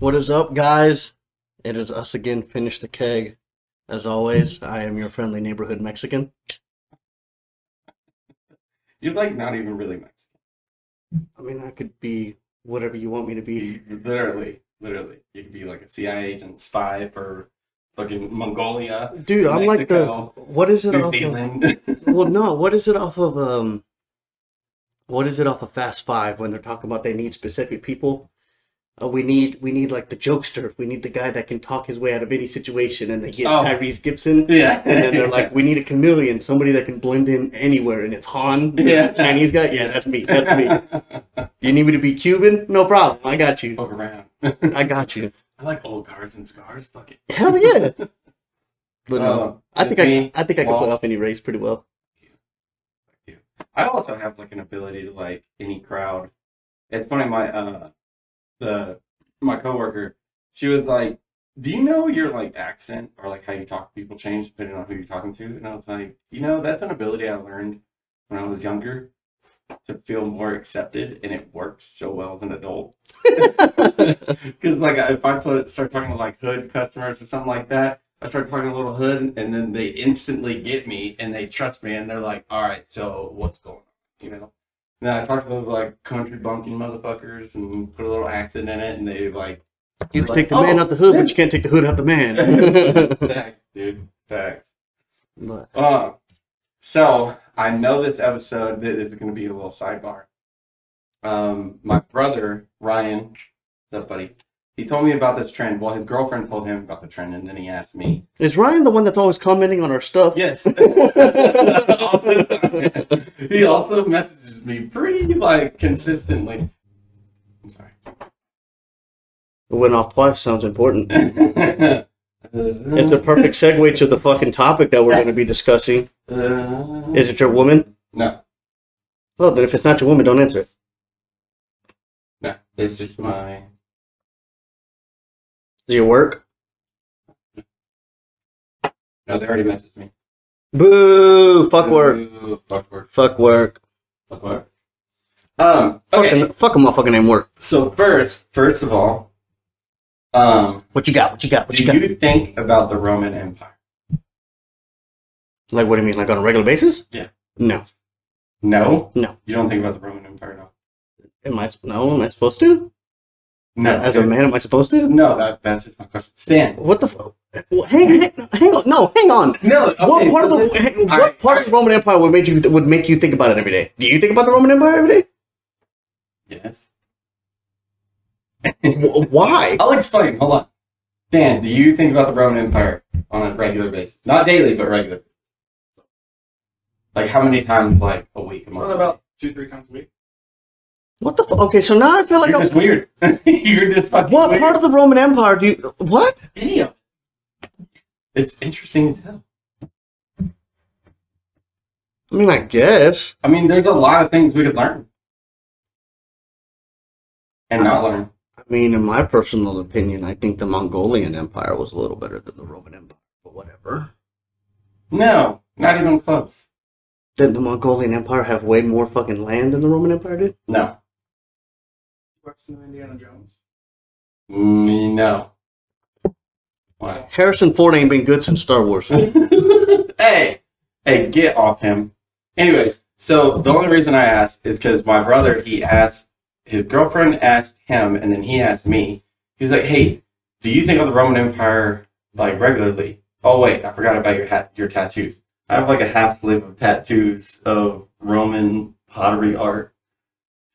What is up, guys? It is us again, Finish the Keg. As always, I am your friendly neighborhood Mexican. You're like not even really Mexican. I mean, I could be whatever you want me to be. Literally. You could be like a CIA agent, spy for fucking Mongolia. Dude, Mexico, I'm like the... What is it off of... Well, no, what is it off of... What is it off of Fast Five when they're talking about they need specific people? We need like the jokester. We need the guy that can talk his way out of any situation, and they get Tyrese Gibson. Yeah, and then they're like, we need a chameleon, somebody that can blend in anywhere, and it's Han, the Chinese guy. Yeah, that's me. You need me to be Cuban? No problem. I got you. Fuck around. I got you. I like old cards and scars. Fuck it. Hell yeah. But I think I can play off any race pretty well. Yeah. I also have like an ability to like any crowd. It's funny, my coworker, she was like, do you know your like accent or like how you talk to people change depending on who you're talking to? And I was like, you know, that's an ability I learned when I was younger to feel more accepted, and it works so well as an adult. Because like if I start talking to like hood customers or something like that, I start talking a little hood, and then they instantly get me and they trust me, and they're like, all right, so what's going on, you know? Now I talk to those like country bumpkin motherfuckers and put a little accent in it, and they like you can like, take the man out the hood, but you can't take the hood out the man. Facts, dude. Facts. But so I know this episode is going to be a little sidebar. My brother Ryan, what's up, buddy? He told me about this trend. Well, his girlfriend told him about the trend, and then he asked me. Is Ryan the one that's always commenting on our stuff? Yes. He also messages me pretty, like, consistently. I'm sorry. It went off twice. Sounds important. It's a perfect segue to the fucking topic that we're going to be discussing. Is it your woman? No. Well, then if it's not your woman, don't answer it. No, it's just my... Does it work? No, they already messaged me. Boo! Fuck work. Okay. Fuck my fucking name work. So first of all, what you got? Do you think about the Roman Empire? Like, what do you mean? Like on a regular basis? Yeah. No. You don't think about the Roman Empire at all? Am I supposed to? No, as a man, am I supposed to? No, that's my question. Stan, what the fuck? Hang on! No, hang on! No, okay, what part of the Roman Empire would make you think about it every day? Do you think about the Roman Empire every day? Yes. Why? I'll explain. Hold on, Stan. Do you think about the Roman Empire on a regular basis? Not daily, but regular. Like how many times? Like a week? A month? What about 2-3 times a week? What the fuck? Okay, so now I feel like I'm... You're just weird. You're just fucking weird. What part of the Roman Empire do you... What? Any of it. It's interesting as hell. I mean, I guess. I mean, there's a lot of things we could learn. And not learn. I mean, in my personal opinion, I think the Mongolian Empire was a little better than the Roman Empire. But whatever. No, not even close. Didn't the Mongolian Empire have way more fucking land than the Roman Empire did? No. Question Indiana Jones? No. Why? Harrison Ford ain't been good since Star Wars. Hey, get off him. Anyways, so the only reason I asked is because my brother, his girlfriend asked him, and then he asked me. He's like, hey, do you think of the Roman Empire, like, regularly? Oh, wait, I forgot about your tattoos. I have like a half sleeve of tattoos of Roman pottery art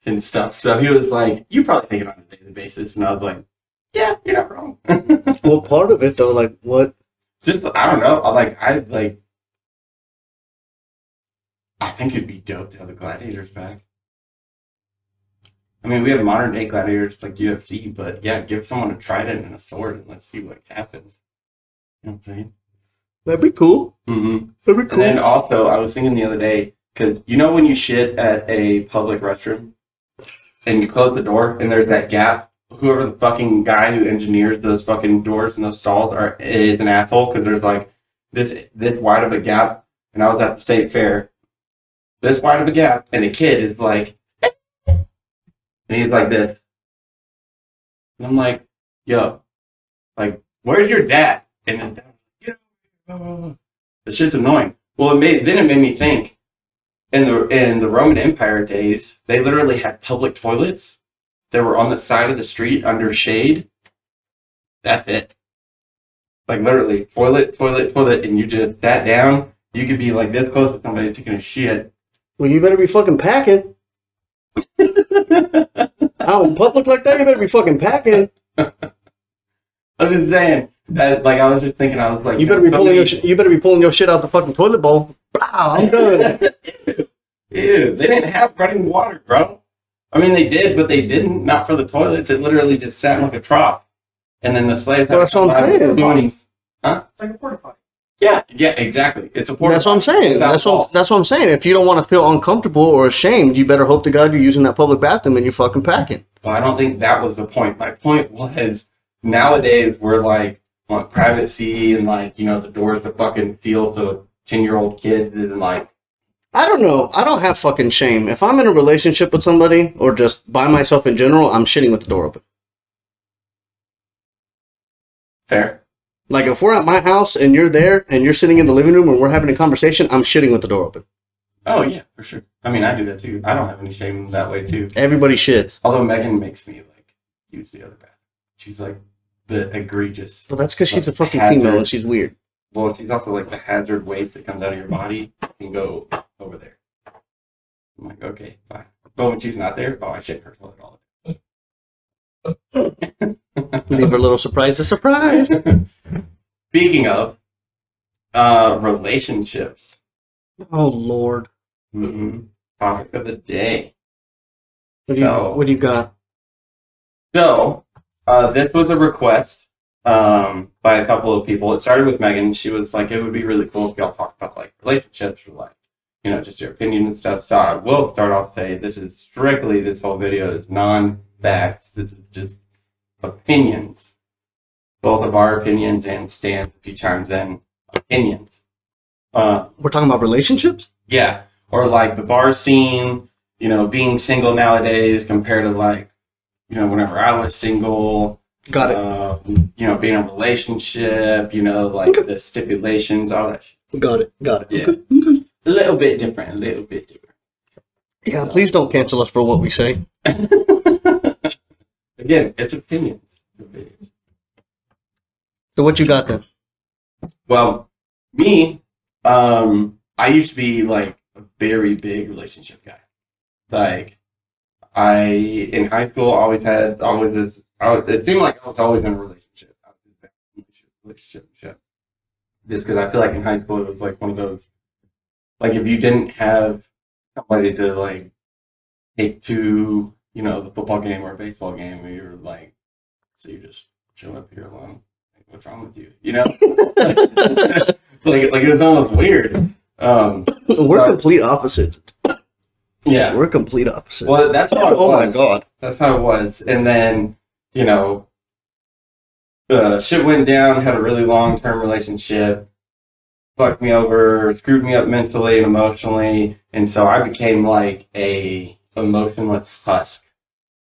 and stuff. So he was like, you probably think about it on a daily basis. And I was like, yeah, you're not wrong. Well, part of it though, like what? Just, I don't know. I think it'd be dope to have the gladiators back. I mean, we have modern day gladiators like UFC, but yeah, give someone a trident and a sword and let's see what happens. You know what I'm saying? That'd be cool. Mm-hmm. That'd be cool. And then also, I was thinking the other day, because you know when you shit at a public restroom and you close the door and there's that gap? Whoever the fucking guy who engineers those fucking doors and those stalls is an asshole, because there's like this wide of a gap. And I was at the state fair, this wide of a gap, and a kid is like, and he's like this. And I'm like, yo, like, where's your dad? And then, the shit's annoying. Well, it made me think. In the Roman Empire days, they literally had public toilets that were on the side of the street under shade. That's it. Like, literally, toilet, toilet, toilet, and you just sat down. You could be, like, this close to somebody taking a shit. Well, you better be fucking packing. Out in public like that, you better be fucking packing. I was just saying. I was just thinking, you better be pulling your shit out the fucking toilet bowl. Wow, I'm good. Ew, they didn't have running water, bro. I mean, they did, but they didn't. Not for the toilets. It literally just sat like a trough. And then the slaves had loonies. Huh? It's like a porta potty. Yeah, exactly. It's a porta potty. That's what I'm saying. That's what I'm saying. If you don't want to feel uncomfortable or ashamed, you better hope to God you're using that public bathroom and you're fucking packing. Well, I don't think that was the point. My point was, nowadays we're like, want privacy and, like, you know, the doors are fucking sealed to 10-year-old kids and, like... I don't know. I don't have fucking shame. If I'm in a relationship with somebody or just by myself in general, I'm shitting with the door open. Fair. Like, if we're at my house and you're there and you're sitting in the living room and we're having a conversation, I'm shitting with the door open. Oh, yeah, for sure. I mean, I do that, too. I don't have any shame that way, too. Everybody shits. Although Megan makes me, like, use the other bathroom. She's, like... the egregious. Well, that's because she's a fucking female and she's weird. Well, she's also like the hazard waste that comes out of your body can go over there. I'm like, okay, fine. But when she's not there, oh, I shit in her toilet all the time. Leave her little surprise to surprise. Speaking of relationships. Oh, Lord. Mm-hmm. Topic of the day. What do you got? So. This was a request by a couple of people. It started with Megan. She was like, it would be really cool if y'all talked about, like, relationships or, like, you know, just your opinion and stuff. So I will start off saying this whole video is non-facts. This is just opinions. Both of our opinions and Stan's, if he chimes in, opinions. We're talking about relationships? Yeah. Or, like, the bar scene, you know, being single nowadays compared to, like, you know, whenever I was single, got it. You know, being in a relationship, you know, like okay. The stipulations, all that shit. Got it. Yeah. Okay. A little bit different. Yeah, so. Please don't cancel us for what we say. Again, it's opinions. So what you got then? Well, me, I used to be like a very big relationship guy. Like, in high school, it seemed like I was always in a relationship. I was in a relationship. Just because I feel like in high school, it was like one of those, like, if you didn't have somebody to, like, take to, you know, the football game or a baseball game, where you were like, so you just chill up here alone. Like, what's wrong with you? You know? like, it was almost weird. We're complete opposites. Yeah, we're complete opposites. Well, that's how it was. Oh my God, that's how it was. And then, you know, shit went down. Had a really long-term relationship, fucked me over, screwed me up mentally and emotionally, and so I became like a emotionless husk,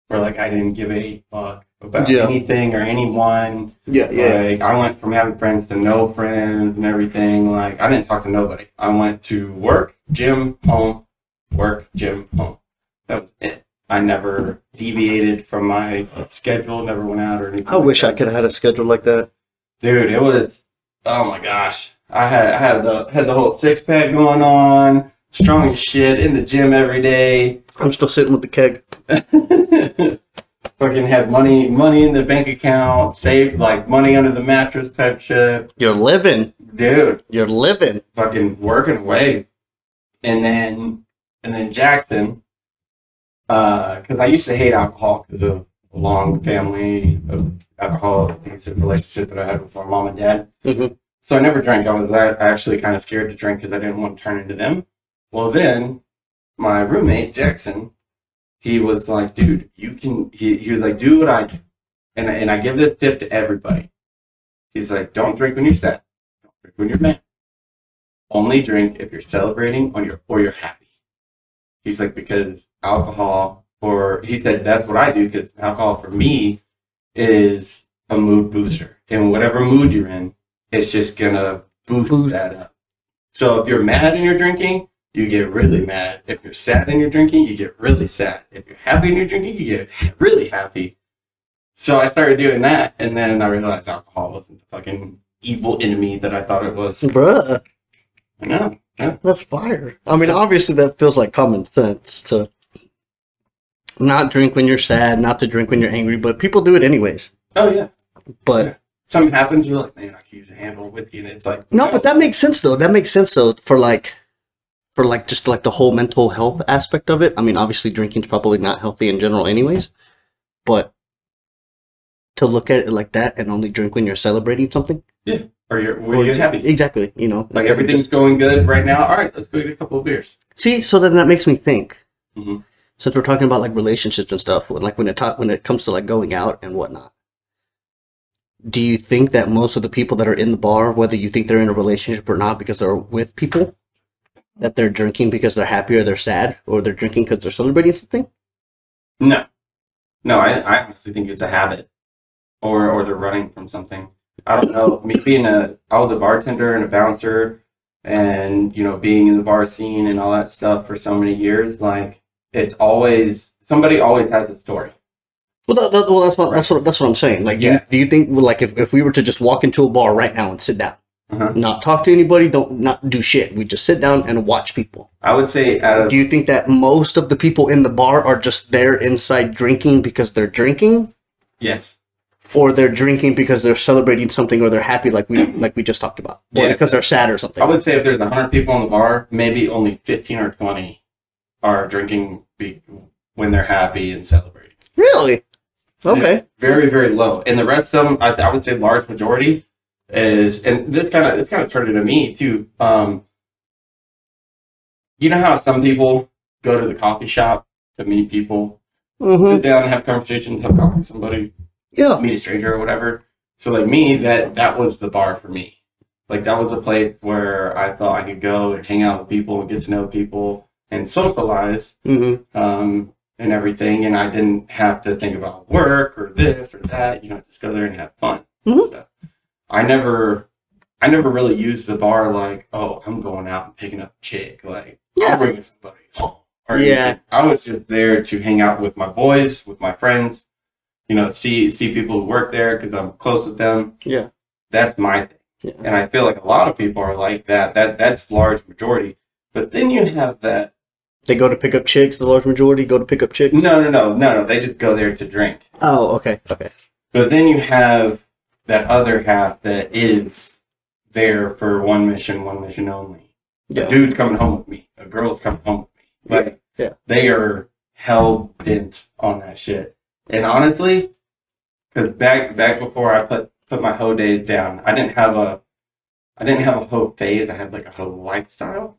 where like I didn't give a fuck about anything or anyone. Yeah. Like, I went from having friends to no friends and everything. Like, I didn't talk to nobody. I went to work, gym, home. Work, gym, home. That was it. I never deviated from my schedule, never went out or anything. I wish I could have had a schedule like that. Dude, it was, oh my gosh. I had the whole six-pack going on, strong as shit, in the gym every day. I'm still sitting with the keg. Fucking had money in the bank account, saved, like, money under the mattress type shit. You're living. Dude. You're living. Fucking working away. And then Jackson, because I used to hate alcohol because of a long family of alcohol abusive relationship that I had with my mom and dad. Mm-hmm. So I never drank. I was actually kind of scared to drink because I didn't want to turn into them. Well, then my roommate, Jackson, he was like, dude, you can, he was like, do what I do. And I give this tip to everybody. He's like, don't drink when you're sad. Don't drink when you're mad. Only drink if you're celebrating or you're happy. He's like, because alcohol, he said, that's what I do, because alcohol for me is a mood booster. And whatever mood you're in, it's just going to boost that up. So if you're mad and you're drinking, you get really mad. If you're sad and you're drinking, you get really sad. If you're happy and you're drinking, you get really happy. So I started doing that, and then I realized alcohol wasn't the fucking evil enemy that I thought it was. Bruh. I know. Yeah. That's fire. I mean, obviously that feels like common sense to not drink when you're sad, not to drink when you're angry, but people do it anyways. Oh, yeah. But... yeah. Something happens, you're like, man, I can use a handle with you, and it's like... No, but that makes sense, though. That makes sense, though, for just, like, the whole mental health aspect of it. I mean, obviously, drinking's probably not healthy in general anyways, but to look at it like that and only drink when you're celebrating something. Yeah, or you're happy. Exactly, you know. Like, everything's going good right now. All right, let's go get a couple of beers. See, so then that makes me think. Mm-hmm. Since we're talking about, like, relationships and stuff, when it comes to, like, going out and whatnot. Do you think that most of the people that are in the bar, whether you think they're in a relationship or not, because they're with people, that they're drinking because they're happy or they're sad, or they're drinking because they're celebrating something? No, I honestly think it's a habit, or they're running from something. I don't know. Me being I was a bartender and a bouncer, and you know, being in the bar scene and all that stuff for so many years, like it's always somebody always has a story. Well, that's what I'm saying. Like, yeah. Do you think, like, if we were to just walk into a bar right now and sit down, not talk to anybody, not do shit, we just sit down and watch people? I would say, do you think that most of the people in the bar are just there inside drinking because they're drinking? Yes. Or they're drinking because they're celebrating something, or they're happy, like we just talked about, or because they're sad or something? I would say if there's 100 people in the bar, maybe only 15 or 20 are drinking when they're happy and celebrating. Really? Okay. It's very, very low, and the rest of them, I would say, large majority is, and this kind of turned into me too. You know how some people go to the coffee shop to meet people, sit down, have conversations, have coffee with somebody, meet a stranger or whatever. So like me, that was the bar for me. Like that was a place where I thought I could go and hang out with people and get to know people and socialize. And everything, and I didn't have to think about work or this or that. You know, just go there and have fun. So I never really used the bar like, oh, I'm going out and picking up a chick. Like, I'm bringing somebody home. Or anything. I was just there to hang out with my boys, with my friends. You know, see people who work there because I'm close with them. Yeah, that's my thing. Yeah. And I feel like a lot of people are like that. That's large majority. But then you have that. They go to pick up chicks, the large majority go to pick up chicks? No. They just go there to drink. Oh, okay. But then you have that other half that is there for one mission only. Yeah. A dude's coming home with me. A girl's coming home with me. Like, they are hell-bent on that shit. And honestly, because back before I put my hoe days down, I didn't have a hoe phase. I had like a hoe lifestyle.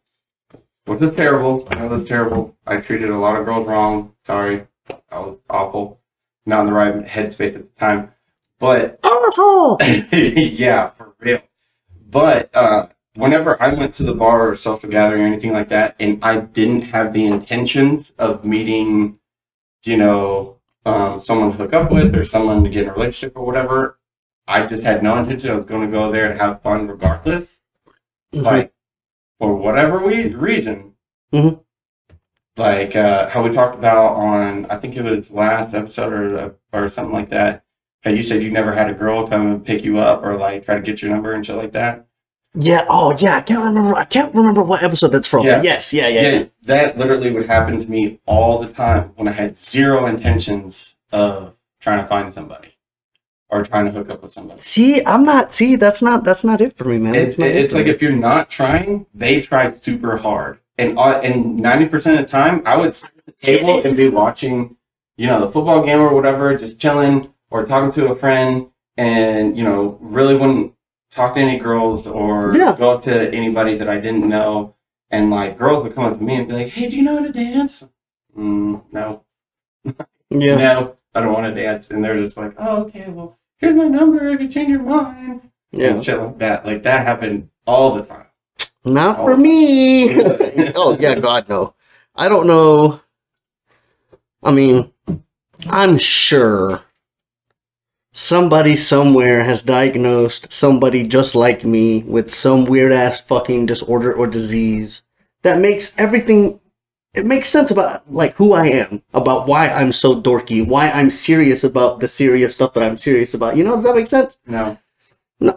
Which is terrible. I know that's terrible. I treated a lot of girls wrong. Sorry. I was awful. Not in the right headspace at the time. But... asshole! Yeah, for real. But whenever I went to the bar or social gathering or anything like that, and I didn't have the intentions of meeting, you know, someone to hook up with or someone to get in a relationship or whatever, I just had no intention. I was going to go there and have fun regardless. Like, for whatever reason, like how we talked about on, I think it was last episode or something like that, how you said you never had a girl come and pick you up or like try to get your number and shit like that. Yeah. Oh, yeah. I can't remember what episode that's from. Yeah. Yes. Yeah. That literally would happen to me all the time when I had zero intentions of trying to find somebody or trying to hook up with somebody. That's not it for me, man. It's like if you're not trying, they try super hard. And 90% of the time, I would sit at the table and be watching, you know, the football game or whatever, just chilling or talking to a friend, and, you know, really wouldn't talk to any girls or go up to anybody that I didn't know. And, like, girls would come up to me and be like, hey, do you know how to dance? No. Yeah. No, I don't want to dance. And they're just like, oh, okay, well. Here's my number if you change your mind. Yeah. And shit like that. Like, that happened all the time. Not all for me. Oh, yeah, God, no. I don't know. I mean, I'm sure somebody somewhere has diagnosed somebody just like me with some weird-ass fucking disorder or disease that makes everything... It makes sense about, like, who I am, about why I'm so dorky, why I'm serious about the serious stuff that I'm serious about. You know, does that make sense? No.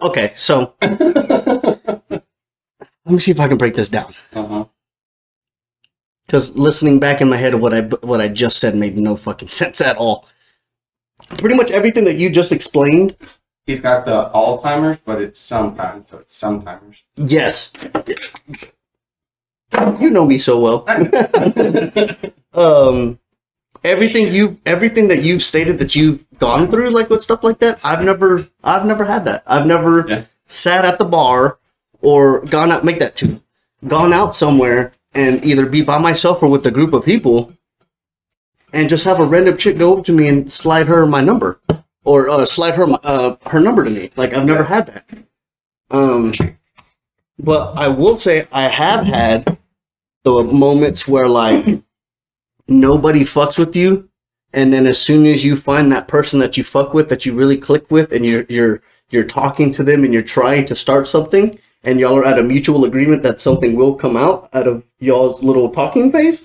Okay, so... Let me see if I can break this down. Uh-huh. Because listening back in my head of what I just said made no fucking sense at all. Pretty much everything that you just explained. He's got the Alzheimer's, but it's sometimes, so it's sometimers. Yes. You know me so well. Everything that you've stated that you've gone through, like with stuff like that, I've never had that. I've never sat at the bar or gone out. Make that two. Gone out somewhere and either be by myself or with a group of people, and just have a random chick go up to me and slide her my number, or slide her her number to me. Like, I've never had that. But I will say I have had the moments where, like, nobody fucks with you, and then as soon as you find that person that you fuck with, that you really click with, and you're talking to them and you're trying to start something, and y'all are at a mutual agreement that something will come out of y'all's little talking phase,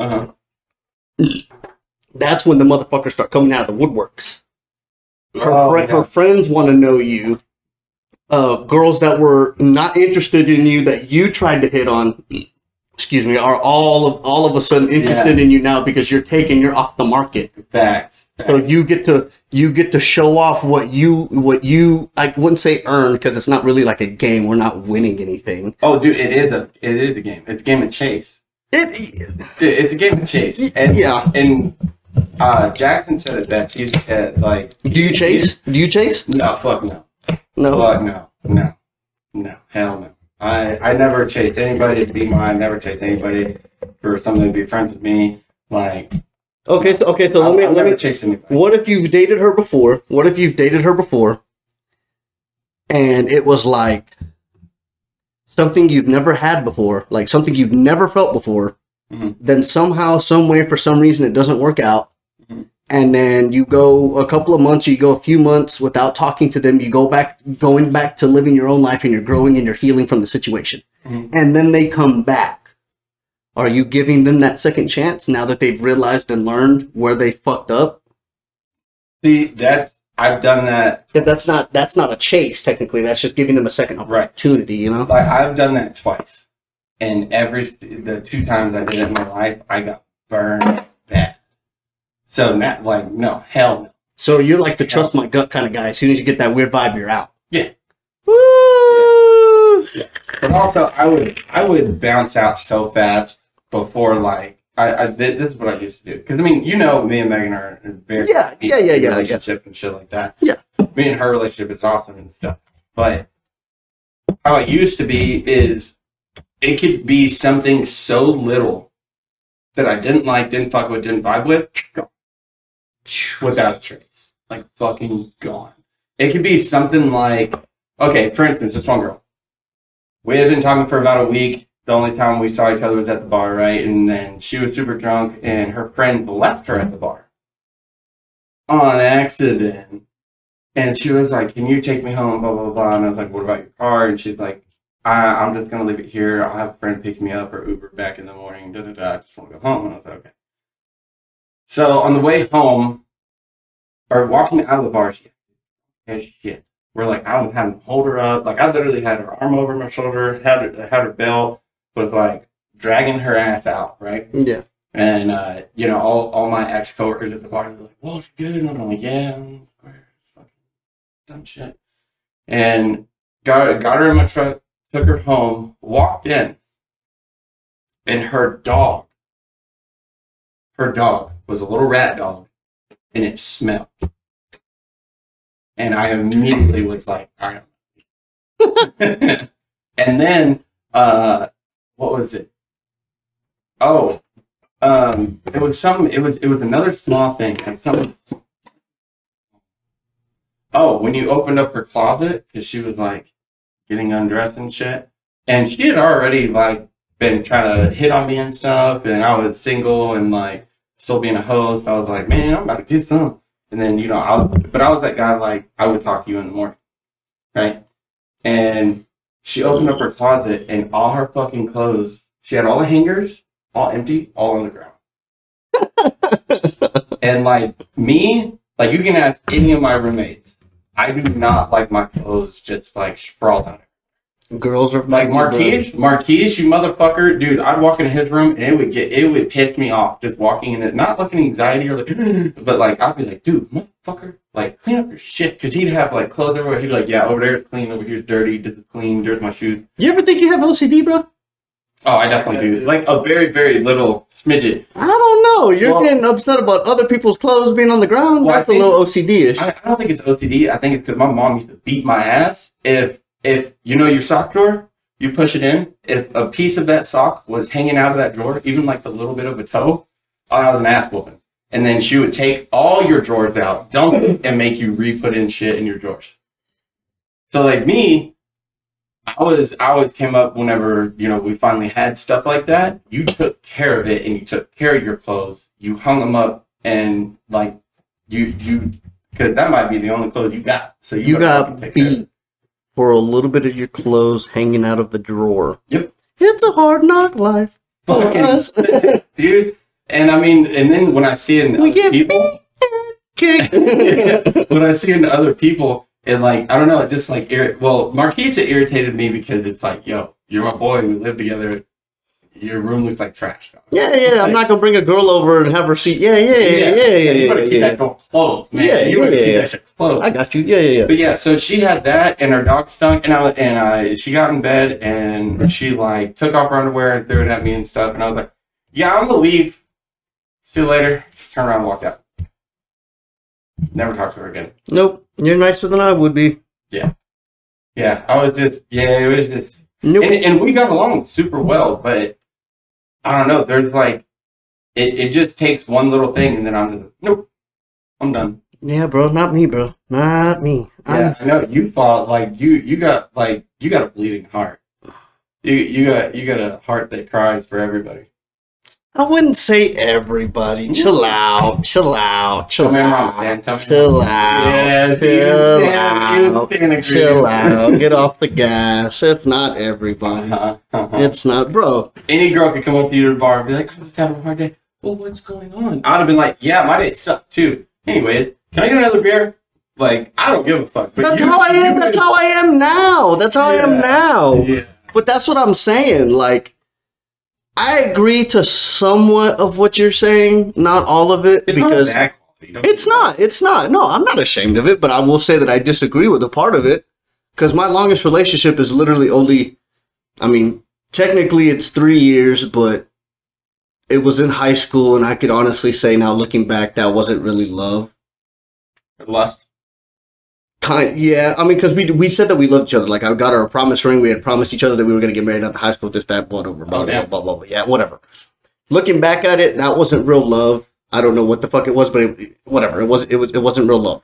that's when the motherfuckers start coming out of the woodworks. Her friends want to know you. Girls that were not interested in you that you tried to hit on, are all of a sudden interested in you now because you're off the market. Facts. So you get to show off what you I wouldn't say earn, because it's not really like a game. We're not winning anything. Oh, dude, it is a game. It's a game of chase. It's a game of chase. And Jackson said it best. He said, like, do you chase? No, fuck no. No. But no. Hell no. I never chased anybody to be mine. I never chased anybody for someone to be friends with me. Like, okay, so let me chase anybody. What if you've dated her before, and it was like something you've never had before, like something you've never felt before? Mm-hmm. Then somehow, some way, for some reason, it doesn't work out. Mm-hmm. And then you go a few months without talking to them. You go back to living your own life, and you're growing and you're healing from the situation. Mm-hmm. And then they come back. Are you giving them that second chance now that they've realized and learned where they fucked up? See, I've done that. Because that's not a chase, technically. That's just giving them a second opportunity, you know? Like, I've done that twice. And the two times I did it in my life, I got burned bad. So, not like, no, hell no. So, you're like the trust my gut kind of guy. As soon as you get that weird vibe, you're out. Yeah. Woo! Yeah. But also, I would bounce out so fast before, like, this is what I used to do. Because, I mean, you know, me and Megan are in a very relationship and shit like that. Yeah. Me and her relationship is awesome and stuff. But how it used to be is it could be something so little that I didn't like, didn't fuck with, didn't vibe with, without a trace. Like, fucking gone. It could be something like, okay, for instance, this one girl. We had been talking for about a week. The only time we saw each other was at the bar, right? And then she was super drunk, and her friends left her at the bar on accident. And she was like, "Can you take me home, blah, blah, blah." And I was like, "What about your car?" And she's like, "I'm just going to leave it here. I'll have a friend pick me up or Uber back in the morning. I just want to go home." And I was like, okay. So on the way home, or walking out of the bar, shit. We're like, I was having to hold her up. Like, I literally had her arm over my shoulder, had her belt, was like dragging her ass out, right? Yeah. And, you know, all my ex coworkers at the bar were like, "Well, it's good." And I'm like, "Yeah, I'm fucking dumb shit." And got her in my truck, took her home, walked in, and her dog was a little rat dog, and it smelled. And I immediately was like, all right. And then, what was it? Oh, it was another small thing. When you opened up her closet, because she was like getting undressed and shit, and she had already like been trying to hit on me and stuff, and I was single and like still being a host. I was like, man, I'm about to get some. And then, you know, but I was that guy, like, I would talk to you in the morning, right? And she opened up her closet, and all her fucking clothes, she had all the hangers, all empty, all on the ground. And, like, me, like, you can ask any of my roommates, I do not like my clothes just, like, sprawled on it. Girls are like, Marquise, you motherfucker, dude, I'd walk into his room, and it would piss me off just walking in it, not looking anxiety or, like, but, like, I'd be like, dude, motherfucker, like, clean up your shit, because he'd have, like, clothes everywhere. He'd be like, yeah, over there is clean, over here is dirty, this is clean, there's my shoes. You ever think you have OCD, bro? Oh, I definitely do. Like a very, very little smidget. I don't know. You're getting upset about other people's clothes being on the ground. Well, that's a little OCD-ish. I don't think it's OCD. I think it's because my mom used to beat my ass. If you know your sock drawer, you push it in. If a piece of that sock was hanging out of that drawer, even like the little bit of a toe, I was an ass whooping. And then she would take all your drawers out, dump it, and make you re-put in shit in your drawers. So like me, I always came up whenever, you know, we finally had stuff like that. You took care of it, and you took care of your clothes. You hung them up, and like you because that might be the only clothes you got. So you got beat for a little bit of your clothes hanging out of the drawer. Yep, it's a hard knock life, fucking us. Dude. And I mean, and then when I see it in other people, and, like, I don't know, it just, like, Marquise irritated me because it's like, yo, you're my boy, we live together, your room looks like trash. Yeah, like, I'm not going to bring a girl over and have her see, you better keep that girl clothes, man. You better keep that shit clothes. I got you, But, yeah, so she had that, and her dog stunk, and she got in bed, and she, like, took off her underwear and threw it at me and stuff, and I was like, yeah, I'm going to leave. See you later. Just turn around and walk out. Never talk to her again. Nope. You're nicer than I would be. Yeah. It was just. Nope. And we got along super well, but I don't know. There's like, it just takes one little thing, and then I'm just, nope, I'm done. Yeah, bro. Not me, bro. Not me. Yeah, I know. You fought like you got a bleeding heart. You got a heart that cries for everybody. I wouldn't say everybody. Chill out. Get off the gas. It's not everybody. It's not, bro. Any girl could come up to you at the bar and be like, I'm just having a hard day. Well, what's going on? I'd have been like, yeah, my day sucked too. Anyways, can I get another beer? Like, I don't give a fuck. But that's how I am. That's how I am now. Yeah. But that's what I'm saying. Like, I agree to somewhat of what you're saying, not all of it, because it's not. No, I'm not ashamed of it, but I will say that I disagree with a part of it, because my longest relationship is literally only, I mean, technically it's 3 years, but it was in high school, and I could honestly say now, looking back, that wasn't really love. Lust. Yeah, I mean, because we said that we loved each other. Like, I got her a promise ring. We had promised each other that we were going to get married out of high school, this, that, whatever. Blah, blah, blah. Yeah, whatever. Looking back at it, that wasn't real love. I don't know what the fuck it was, but whatever. It wasn't real love.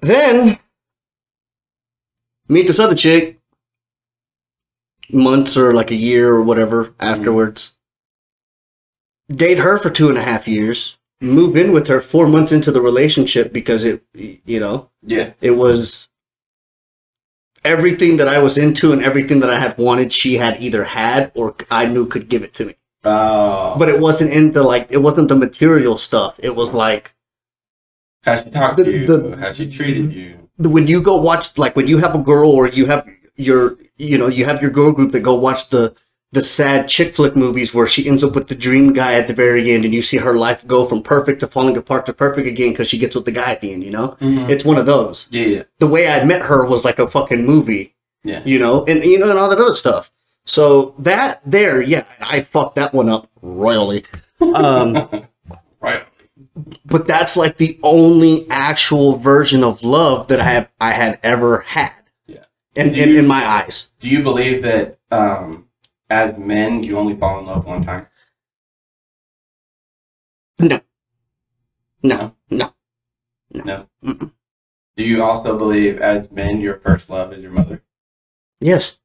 Then, meet this other chick. Months or like a year or whatever afterwards. Date her for 2.5 years. Move in with her 4 months into the relationship because it was everything that I was into and everything that I had wanted. She had either had or I knew could give it to me. Oh, but it wasn't into like it wasn't the material stuff. It was like how she talked to you, how she treated you. When you go watch, like when you have a girl or you have your you have your girl group that go watch the sad chick flick movies where she ends up with the dream guy at the very end and you see her life go from perfect to falling apart to perfect again because she gets with the guy at the end, Mm-hmm. It's one of those. Yeah. The way I met her was like a fucking movie. Yeah. And all that other stuff. So that there, yeah, I fucked that one up royally. Right. But that's like the only actual version of love that I had ever had. Yeah. In my eyes. Do you believe that as men, you only fall in love one time? No. Do you also believe, as men, your first love is your mother? Yes.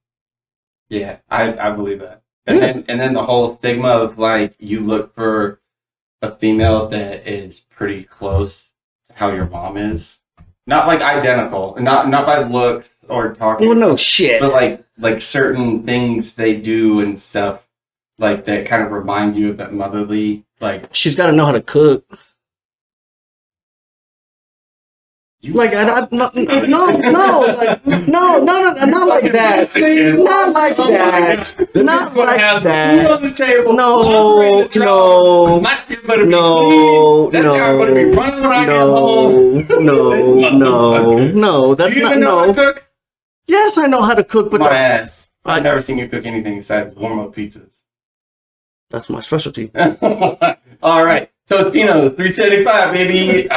Yeah, I believe that. And then the whole stigma of, like, you look for a female that is pretty close to how your mom is. Not like identical, not by looks or talking. Well, no shit. But like certain things they do and stuff like that kind of remind you of that motherly. Like she's got to know how to cook. Not like that. See, not like that. Not like that. No. That's not no. Yes, I know how to cook, but my ass. I've never seen you cook anything besides warm up pizzas. That's my specialty. All right, Tostino 375, baby.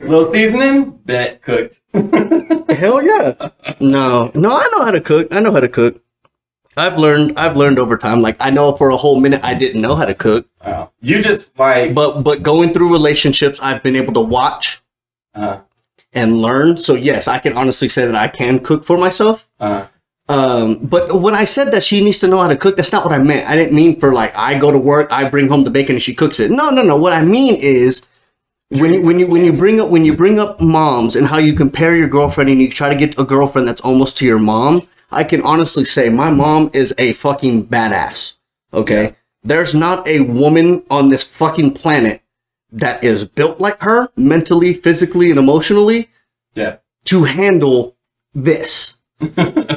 Little seasoning, bet cooked. Hell yeah! No, I know how to cook. I've learned over time. Like I know for a whole minute I didn't know how to cook. Wow. You just like. But going through relationships, I've been able to watch and learn. So yes, I can honestly say that I can cook for myself. But when I said that she needs to know how to cook, that's not what I meant. I didn't mean for like I go to work, I bring home the bacon, and she cooks it. No. What I mean is. When you bring up moms and how you compare your girlfriend and you try to get a girlfriend that's almost to your mom, I can honestly say my mom is a fucking badass. Okay, yeah. There's not a woman on this fucking planet that is built like her mentally, physically, and emotionally. Yeah, to handle this.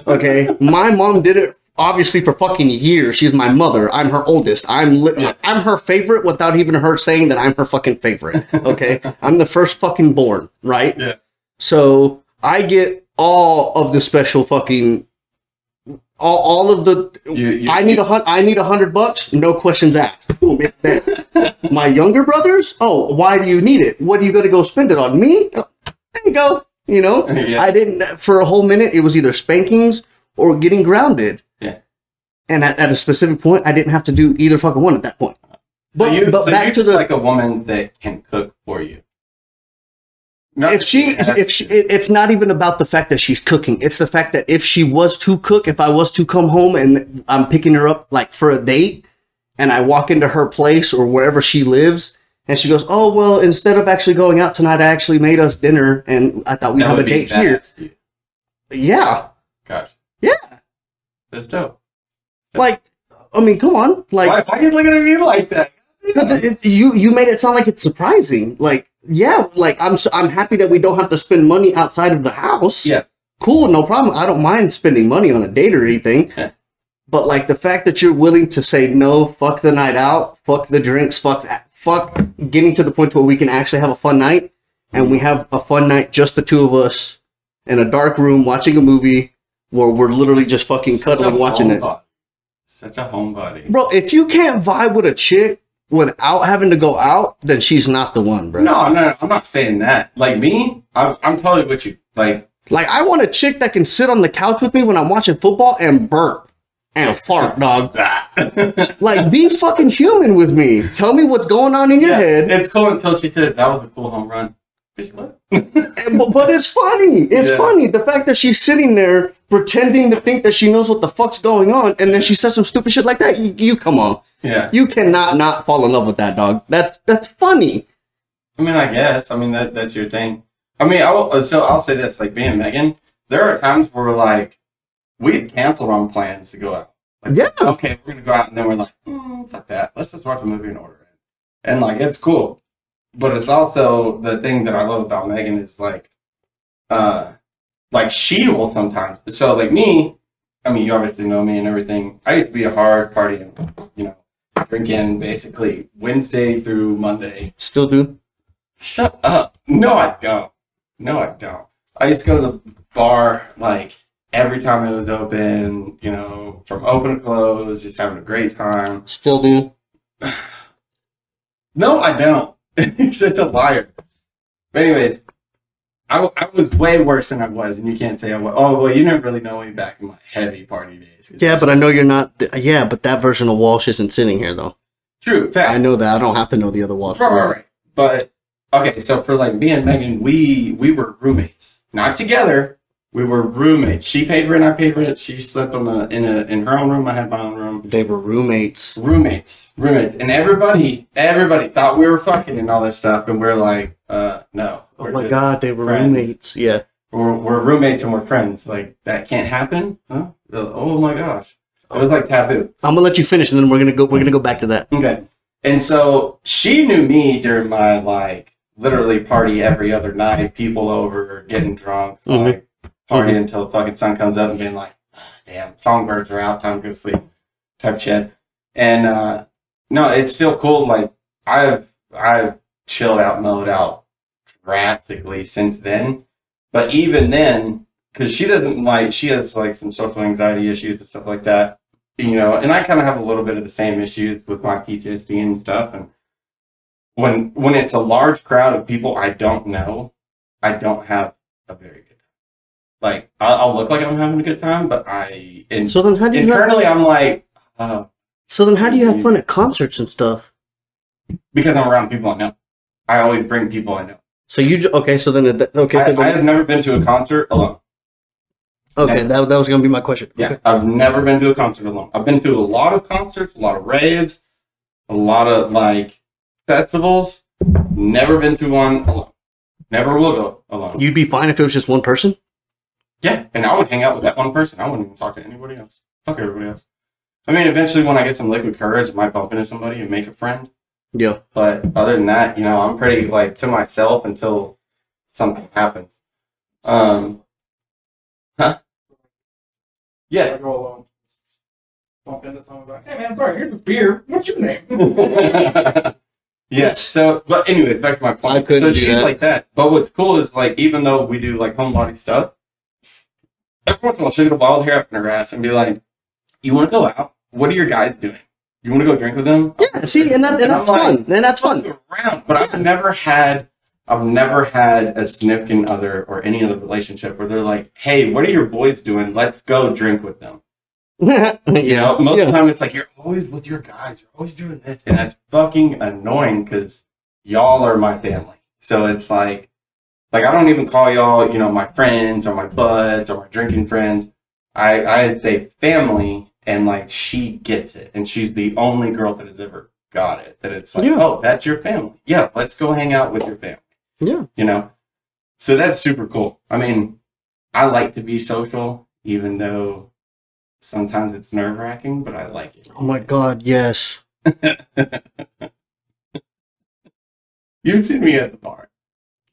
Okay, my mom did it obviously for fucking years. She's my mother. I'm her oldest. I'm her favorite without even her saying that I'm her fucking favorite. Okay? I'm the first fucking born, right? Yeah. So I get all of the special fucking all of the I need $100, no questions asked. Boom, it's there. My younger brothers, oh, why do you need it? What are you gonna go spend it on? Me? Oh, there you go. You know? Yeah. I didn't for a whole minute it was either spankings or getting grounded. And at a specific point, I didn't have to do either fucking one at that point. But back to a woman that can cook for you. It's not even about the fact that she's cooking. It's the fact that if she was to cook, if I was to come home and I'm picking her up like for a date and I walk into her place or wherever she lives and she goes, oh, well, instead of actually going out tonight, I actually made us dinner and I thought we'd have a date here. Yeah. Gosh. Yeah. That's dope. Like, I mean, come on. Like, why are you looking at me like that? Because you made it sound like it's surprising. Like, yeah, like I'm happy that we don't have to spend money outside of the house. Yeah, cool, no problem. I don't mind spending money on a date or anything. Yeah. But like the fact that you're willing to say no, fuck the night out, fuck the drinks, fuck getting to the point where we can actually have a fun night, and we have a fun night just the two of us in a dark room watching a movie where we're literally just fucking cuddling watching it. Such a homebody. Bro, if you can't vibe with a chick without having to go out, then she's not the one, bro. No, I'm not saying that. Like me, I'm totally with you. Like I want a chick that can sit on the couch with me when I'm watching football and burp and fart, dog. Like, be fucking human with me. Tell me what's going on in your head. It's cool until she says, that was a cool home run. Bitch, what? but it's funny. It's funny. The fact that she's sitting there pretending to think that she knows what the fuck's going on, and then she says some stupid shit like that. You come on. Yeah. You cannot not fall in love with that dog. That's funny. I mean, I guess. I mean, that's your thing. I mean, I'll say this. Like, me and Megan, there are times where we're like, we canceled on plans to go out. Like, yeah. Okay, we're going to go out, and then we're like, it's like that. Let's just watch a movie and order it. And, like, it's cool. But it's also the thing that I love about Megan is like she will sometimes. So like me, I mean, you obviously know me and everything. I used to be a hard party, you know, drinking basically Wednesday through Monday. Still do? Shut up. No, I don't. I used to go to the bar like every time it was open, you know, from open to close, just having a great time. Still do? No, I don't. You're such a liar. But anyways, I was way worse than I was, and you can't say I was. Oh, well, you didn't really know me back in my heavy party days. Yeah, but I know you're not. Yeah, but that version of Walsh isn't sitting here, though. True, fact. I know that. I don't have to know the other Walsh. Right. But, okay, so for, like, me and Megan, we were roommates. Not together. We were roommates. She paid rent, I paid rent. She slept in her own room. I had my own room. They were roommates. Roommates. And everybody thought we were fucking and all that stuff. And we're like, no. Oh my God, they were friends. Roommates. Yeah. We're roommates and we're friends. Like, that can't happen? Huh? Oh my gosh. It was like taboo. I'm gonna let you finish, and then we're gonna go back to that. Okay. And so she knew me during my literally party every other night, people over, getting drunk, partying until the fucking sun comes up and being like, damn, songbirds are out, time to go to sleep, type shit. And, no, it's still cool. Like, I've chilled out, mellowed out drastically since then. But even then, because she has, some social anxiety issues and stuff like that, you know, and I kind of have a little bit of the same issues with my PTSD and stuff. And when it's a large crowd of people I don't know, I don't have a very good time. Like, I'll look like I'm having a good time, but so then how do you have fun at concerts and stuff? Because I'm around people I know. I always bring people I know. So I have never been to a concert alone. Okay, that was going to be my question. Yeah, okay. I've never been to a concert alone. I've been to a lot of concerts, a lot of raves, a lot of, festivals. Never been to one alone. Never will go alone. You'd be fine if it was just one person? Yeah, and I would hang out with that one person. I wouldn't even talk to anybody else. Fuck everybody else. I mean, eventually when I get some liquid courage, I might bump into somebody and make a friend. Yeah. But other than that, you know, I'm pretty, to myself until something happens. Huh? Yeah. I go alone. Bump into someone like, hey man, sorry, here's a beer. What's your name? Yeah, so, but anyways, back to my point. I couldn't do that. So she's like that. But what's cool is, even though we do, homebody stuff, every once in a while, she'll get a wild hair up in her ass and be like, you want to go out? What are your guys doing? You want to go drink with them? Yeah, see, and that's fun. And that's fun. Around, but yeah. I've never had a significant other or any other relationship where they're like, hey, what are your boys doing? Let's go drink with them. Yeah. You know, most of the time it's like, you're always with your guys. You're always doing this. And that's fucking annoying because y'all are my family. So it's I don't even call y'all, my friends or my buds or my drinking friends. I say family, and she gets it. And she's the only girl that has ever got it. That it's oh, that's your family. Yeah, let's go hang out with your family. Yeah. You know? So that's super cool. I mean, I like to be social, even though sometimes it's nerve-wracking, but I like it. Oh my God, yes. You've seen me at the bar.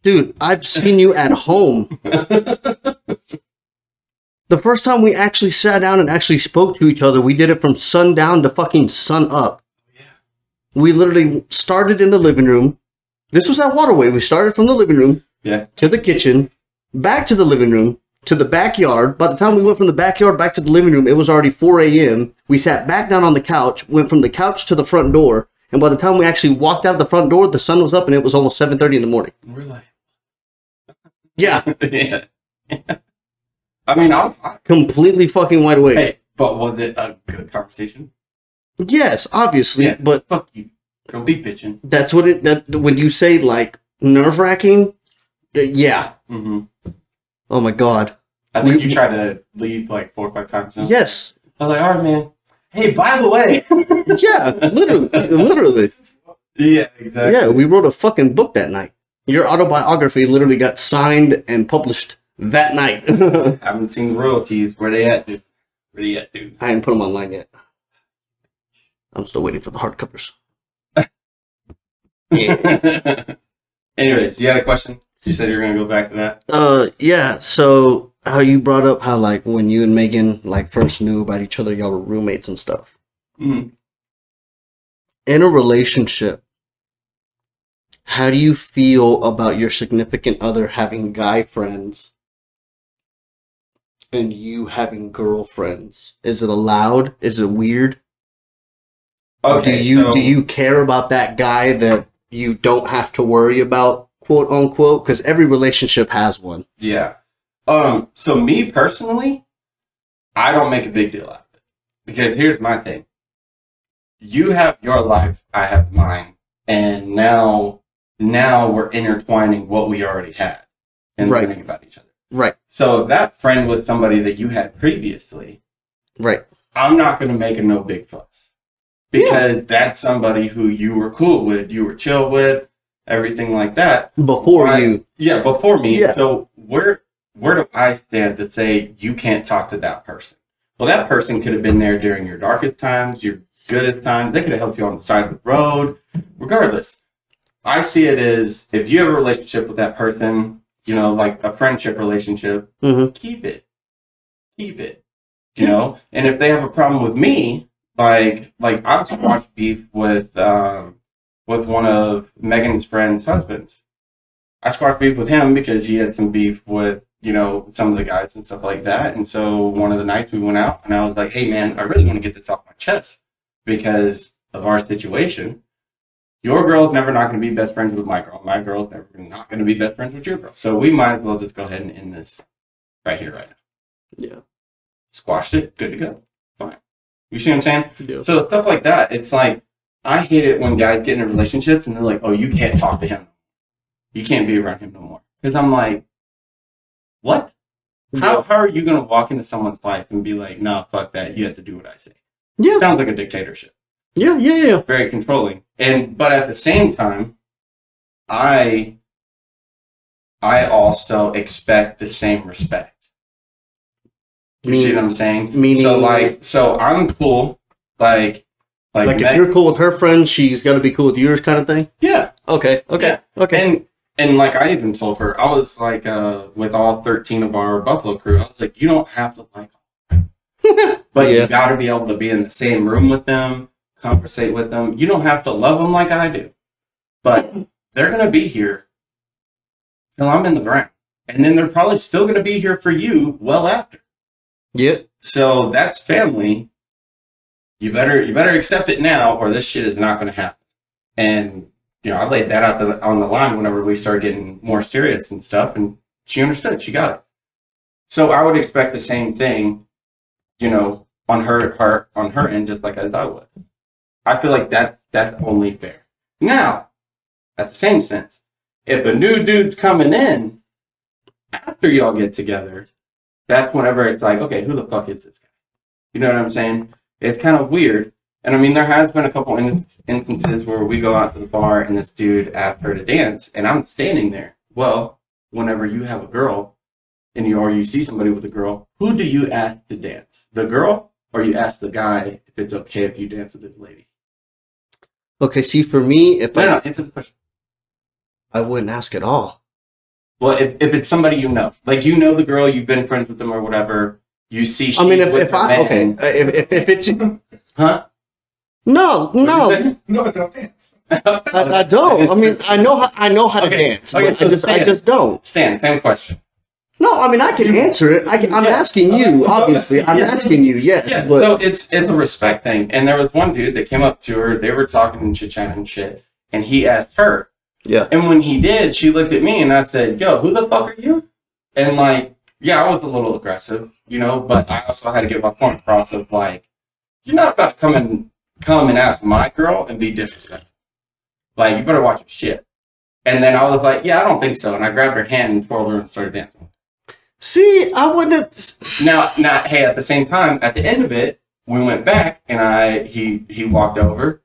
Dude, I've seen you at home. The first time we actually sat down and actually spoke to each other, we did it from sundown to fucking sun up. Yeah. We literally started in the living room. This was at Waterway. We started from the living room to the kitchen, back to the living room, to the backyard. By the time we went from the backyard back to the living room, it was already 4 a.m. We sat back down on the couch, went from the couch to the front door. And by the time we actually walked out the front door, the sun was up and it was almost 7:30 in the morning. Really? Yeah. Yeah. I mean, I'm completely fucking wide awake. Hey, but was it a good conversation? Yes, obviously. Yeah, but fuck you. Don't be bitching. That's what it. That when you say nerve wracking, yeah. Mm-hmm. Oh my God. I think you tried to leave 4 or 5 times now. Yes. I was like, all right, man. Hey, by the way. Yeah, literally. Yeah, exactly. Yeah, we wrote a fucking book that night. Your autobiography literally got signed and published. That night. I haven't seen royalties. Where they at, dude? I ain't put them online yet. I'm still waiting for the hardcovers. Yeah. Anyways, you had a question? You said you were going to go back to that? Yeah. So, how you brought up how, when you and Megan, first knew about each other, y'all were roommates and stuff. Mm. In a relationship, how do you feel about your significant other having guy friends and you having girlfriends? Is it allowed? Is it weird? Okay, do you care about that guy that you don't have to worry about, quote unquote? Because every relationship has one. Yeah. So me personally, I don't make a big deal out of it. Because here's my thing. You have your life, I have mine. And now we're intertwining what we already had and learning about each other. Right. So that friend was somebody that you had previously. Right. I'm not going to make a no big fuss. Because that's somebody who you were cool with, you were chill with, everything like that. Before me. Yeah. So where do I stand to say you can't talk to that person? Well, that person could have been there during your darkest times, your goodest times. They could have helped you on the side of the road. Regardless, I see it as if you have a relationship with that person, you know, like a friendship relationship, mm-hmm. Keep it. You know? And if they have a problem with me, like I was watching beef with one of Megan's friend's husbands. I squashed beef with him because he had some beef with, you know, some of the guys and stuff like that. And so one of the nights we went out and I was like, hey man, I really want to get this off my chest because of our situation. Your girl's never not going to be best friends with my girl. My girl's never not going to be best friends with your girl. So we might as well just go ahead and end this right here, right now. Yeah. Squashed it. Good to go. Fine. You see what I'm saying? Yeah. So stuff like that. It's like, I hate it when guys get into relationships and they're like, oh, you can't talk to him. You can't be around him no more. Because I'm like, what? Yeah. How are you going to walk into someone's life and be like, nah, fuck that. You have to do what I say. Yeah. Sounds like a dictatorship. Yeah. Very controlling. But at the same time, I also expect the same respect. You see what I'm saying? Meaning, so I'm cool. If you're cool with her friend, she's got to be cool with yours, kind of thing. Yeah. Okay. And like I even told her, I was like, with all 13 of our Buffalo crew, I was like, you don't have to like them, but you got to be able to be in the same room with them, conversate with them. You don't have to love them like I do, but they're gonna be here till I'm in the ground, and then they're probably still gonna be here for you well after. Yep. So that's family. You better accept it now, or this shit is not going to happen. And you know, I laid that out on the line whenever we started getting more serious and stuff, and she understood. She got it. So I would expect the same thing, you know, on her end, just like as I would. I feel like that's only fair. Now, at the same sense, if a new dude's coming in after y'all get together. That's whenever it's like, okay, who the fuck is this guy? You know what I'm saying? It's kind of weird. And I mean, there has been a couple instances where we go out to the bar and this dude asks her to dance and I'm standing there. Well, whenever you have a girl and you see somebody with a girl, who do you ask to dance? The girl, or you ask the guy if it's okay if you dance with this lady? Okay, see, for me, answer the question. I wouldn't ask at all. Well, if it's somebody you know, like you know the girl, you've been friends with them or whatever, you see. She's huh? No, I don't dance. I don't. I mean, I know how to dance. Okay, so I just don't. Stan, same question. No, I mean I can answer it. I'm asking you, obviously. I'm asking you, yes. Yeah, but... So it's a respect thing. And there was one dude that came up to her. They were talking and chit-chatting and shit, and he asked her. Yeah. And when he did, she looked at me and I said, yo, who the fuck are you? And like, yeah, I was a little aggressive, you know, but I also had to get my point across of like, you're not about to come and ask my girl and be disrespectful. Like, you better watch your shit. And then I was like, yeah, I don't think so. And I grabbed her hand and twirled her and started dancing. See, I wouldn't have... Now, hey, at the same time, at the end of it, we went back and he walked over.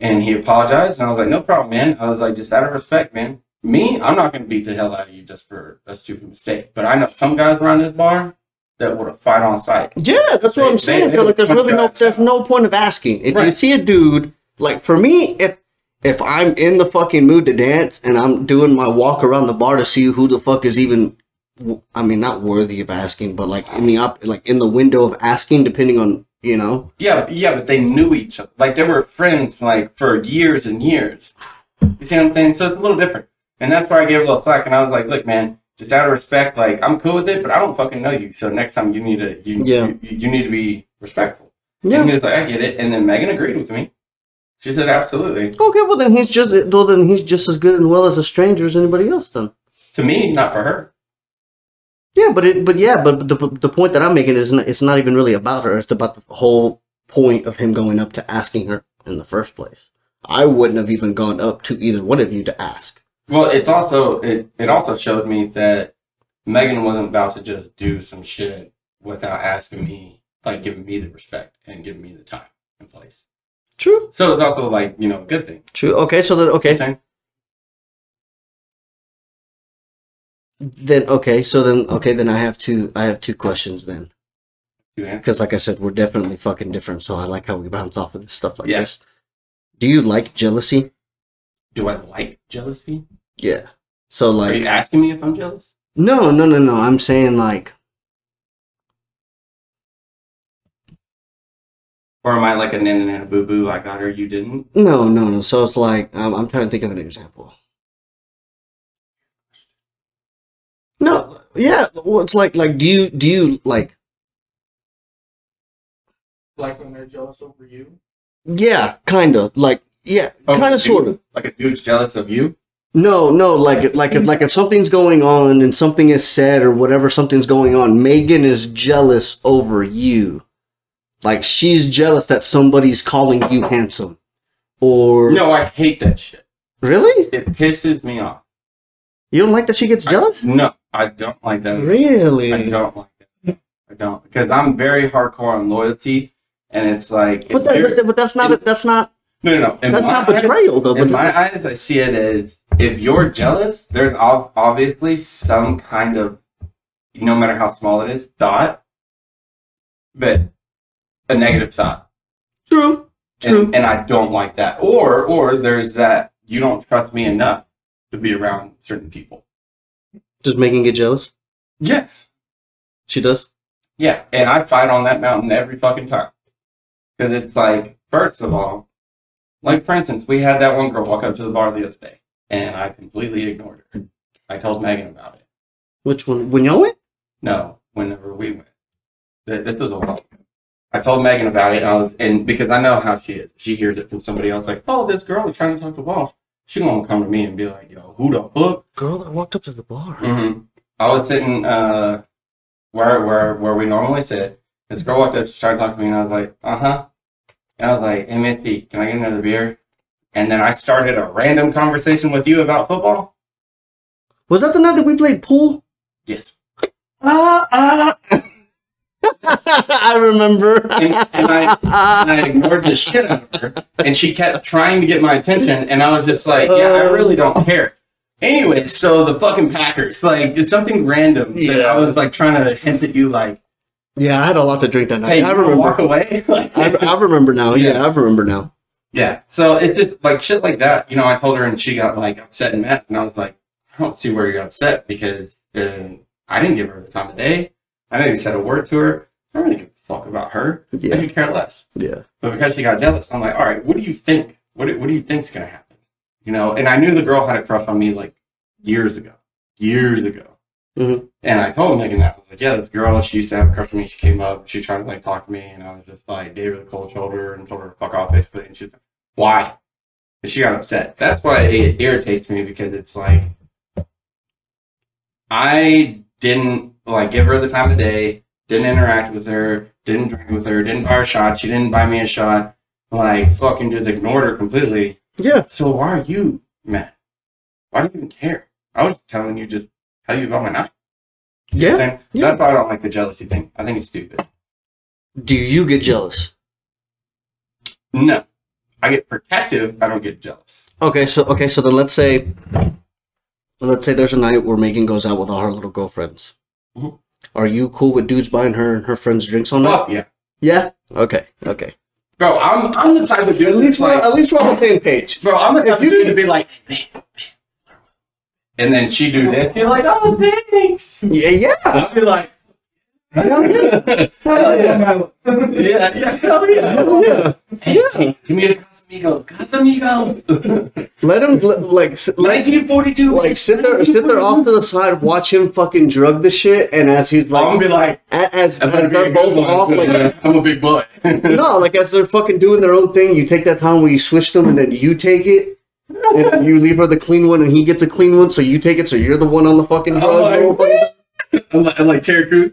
And he apologized, and I was like, no problem, man. I was like, just out of respect, man. Me, I'm not going to beat the hell out of you just for a stupid mistake. But I know some guys around this bar that would have fought on sight. Yeah, that's what I'm saying. They like, there's no point of asking. If you see a dude, like, for me, if I'm in the fucking mood to dance, and I'm doing my walk around the bar to see who the fuck is even, I mean, not worthy of asking, but, like, in the window of asking, depending on... You know? Yeah, but they knew each other. Like, they were friends, like, for years and years. You see what I'm saying? So it's a little different. And that's where I gave a little slack, and I was like, look, man, just out of respect, like, I'm cool with it, but I don't fucking know you, so next time you need to be respectful. Yeah. And he was like, I get it. And then Megan agreed with me. She said, absolutely. Okay, well, then he's just as good and well as a stranger as anybody else, then. To me, not for her. Yeah, but the point that I'm making is it's not even really about her. It's about the whole point of him going up to asking her in the first place. I wouldn't have even gone up to either one of you to ask. Well, it also showed me that Megan wasn't about to just do some shit without asking me, like, giving me the respect and giving me the time and place. True. So it's also, like, you know, a good thing. True. Okay, so then, okay. Then I have two questions then. Because, like I said, we're definitely fucking different, so I like how we bounce off of this stuff like this. Do you like jealousy? Do I like jealousy? Yeah. So, like... Are you asking me if I'm jealous? No. I'm saying, like... Or am I like a nana boo-boo, I got her, you didn't? No. So, it's like... I'm trying to think of an example. No. Yeah. Well, it's like, do you like... Like when they're jealous over you? Yeah, kind of. Like, yeah, oh, kind of, sort of. Like a dude's jealous of you? No, like if something's going on and something is said or whatever, something's going on, Megan is jealous over you. Like, she's jealous that somebody's calling you handsome. Or... No, I hate that shit. Really? It pisses me off. You don't like that she gets jealous? No, I don't like that. Really? I don't like that. I don't. Because I'm very hardcore on loyalty. And it's like, that's not betrayal though. In my eyes, I see it as if you're jealous, there's obviously some kind of, no matter how small it is, thought, but a negative thought. True. And I don't like that. Or there's that you don't trust me enough to be around certain people. Does Megan get jealous? Yes, she does. Yeah, and I fight on that mountain every fucking time. Because it's like, first of all, like, for instance, we had that one girl walk up to the bar the other day, and I completely ignored her. I told Megan about it. Which one? When y'all went? No, whenever we went. This was a while ago. I told Megan about it, and because I know how she is. She hears it from somebody else, like, oh, this girl is trying to talk to Walsh. She gonna come to me and be like, yo, who the fuck? Girl that walked up to the bar. Mm-hmm. I was sitting where we normally sit. This girl walked up, she tried to talk to me, and I was like, uh-huh. And I was like, hey, Misty, can I get another beer? And then I started a random conversation with you about football. Was that the night that we played pool? Yes. I remember. And I ignored the shit out of her. And she kept trying to get my attention, and I was just like, yeah, I really don't care. Anyway, so the fucking Packers, like, it's something random that I was, like, trying to hint at you, like, yeah, I had a lot to drink that night. Hey, I remember. Walk away. I remember now. Yeah, I remember now. Yeah, so it's just like shit like that. You know, I told her and she got like upset and mad, and I was like, I don't see where you're upset because I didn't give her the time of day. I didn't even said a word to her. I don't really give a fuck about her. Yeah. I could care less. Yeah. But because she got jealous, I'm like, all right, what do you think? What do you think's gonna happen? You know, and I knew the girl had a crush on me like years ago. Mm-hmm. And I told Megan that. I was like, yeah, this girl, she used to have a crush on me. She came up, she tried to like talk to me, and I was just like, gave her the cold shoulder and told her to fuck off basically. And she's like, why? And she got upset. That's why it irritates me, because it's like, I didn't like give her the time of day, didn't interact with her, didn't drink with her, didn't buy her a shot, she didn't buy me a shot, like fucking just ignored her completely. Yeah. So why are you mad? Why do you even care? I was telling you just. How you about my night? Yeah. That's why I don't like the jealousy thing. I think it's stupid. Do you get jealous? No. I get protective. I don't get jealous. Okay, so then let's say there's a night where Megan goes out with all her little girlfriends. Mm-hmm. Are you cool with dudes buying her and her friends drinks all night? Oh, yeah. Yeah? Okay. Bro, I'm the type of dude. At least we're on the same page. Bro, I'm the type of dude to be like, hey, man. And then she do this. You're like, oh, thanks. Yeah. I'll be like, hell yeah. Hey, give me a Casamigo. Let him like 1942. Like sit there off to the side, watch him fucking drug the shit, and as he's like, I'm gonna be like, as they're both off, like I'm a big butt. No, like as they're fucking doing their own thing, you take that time where you switch them, and then you take it. And you leave her the clean one, and he gets a clean one, so you take it, so you're the one on the fucking drug. I'm like Terry Crews.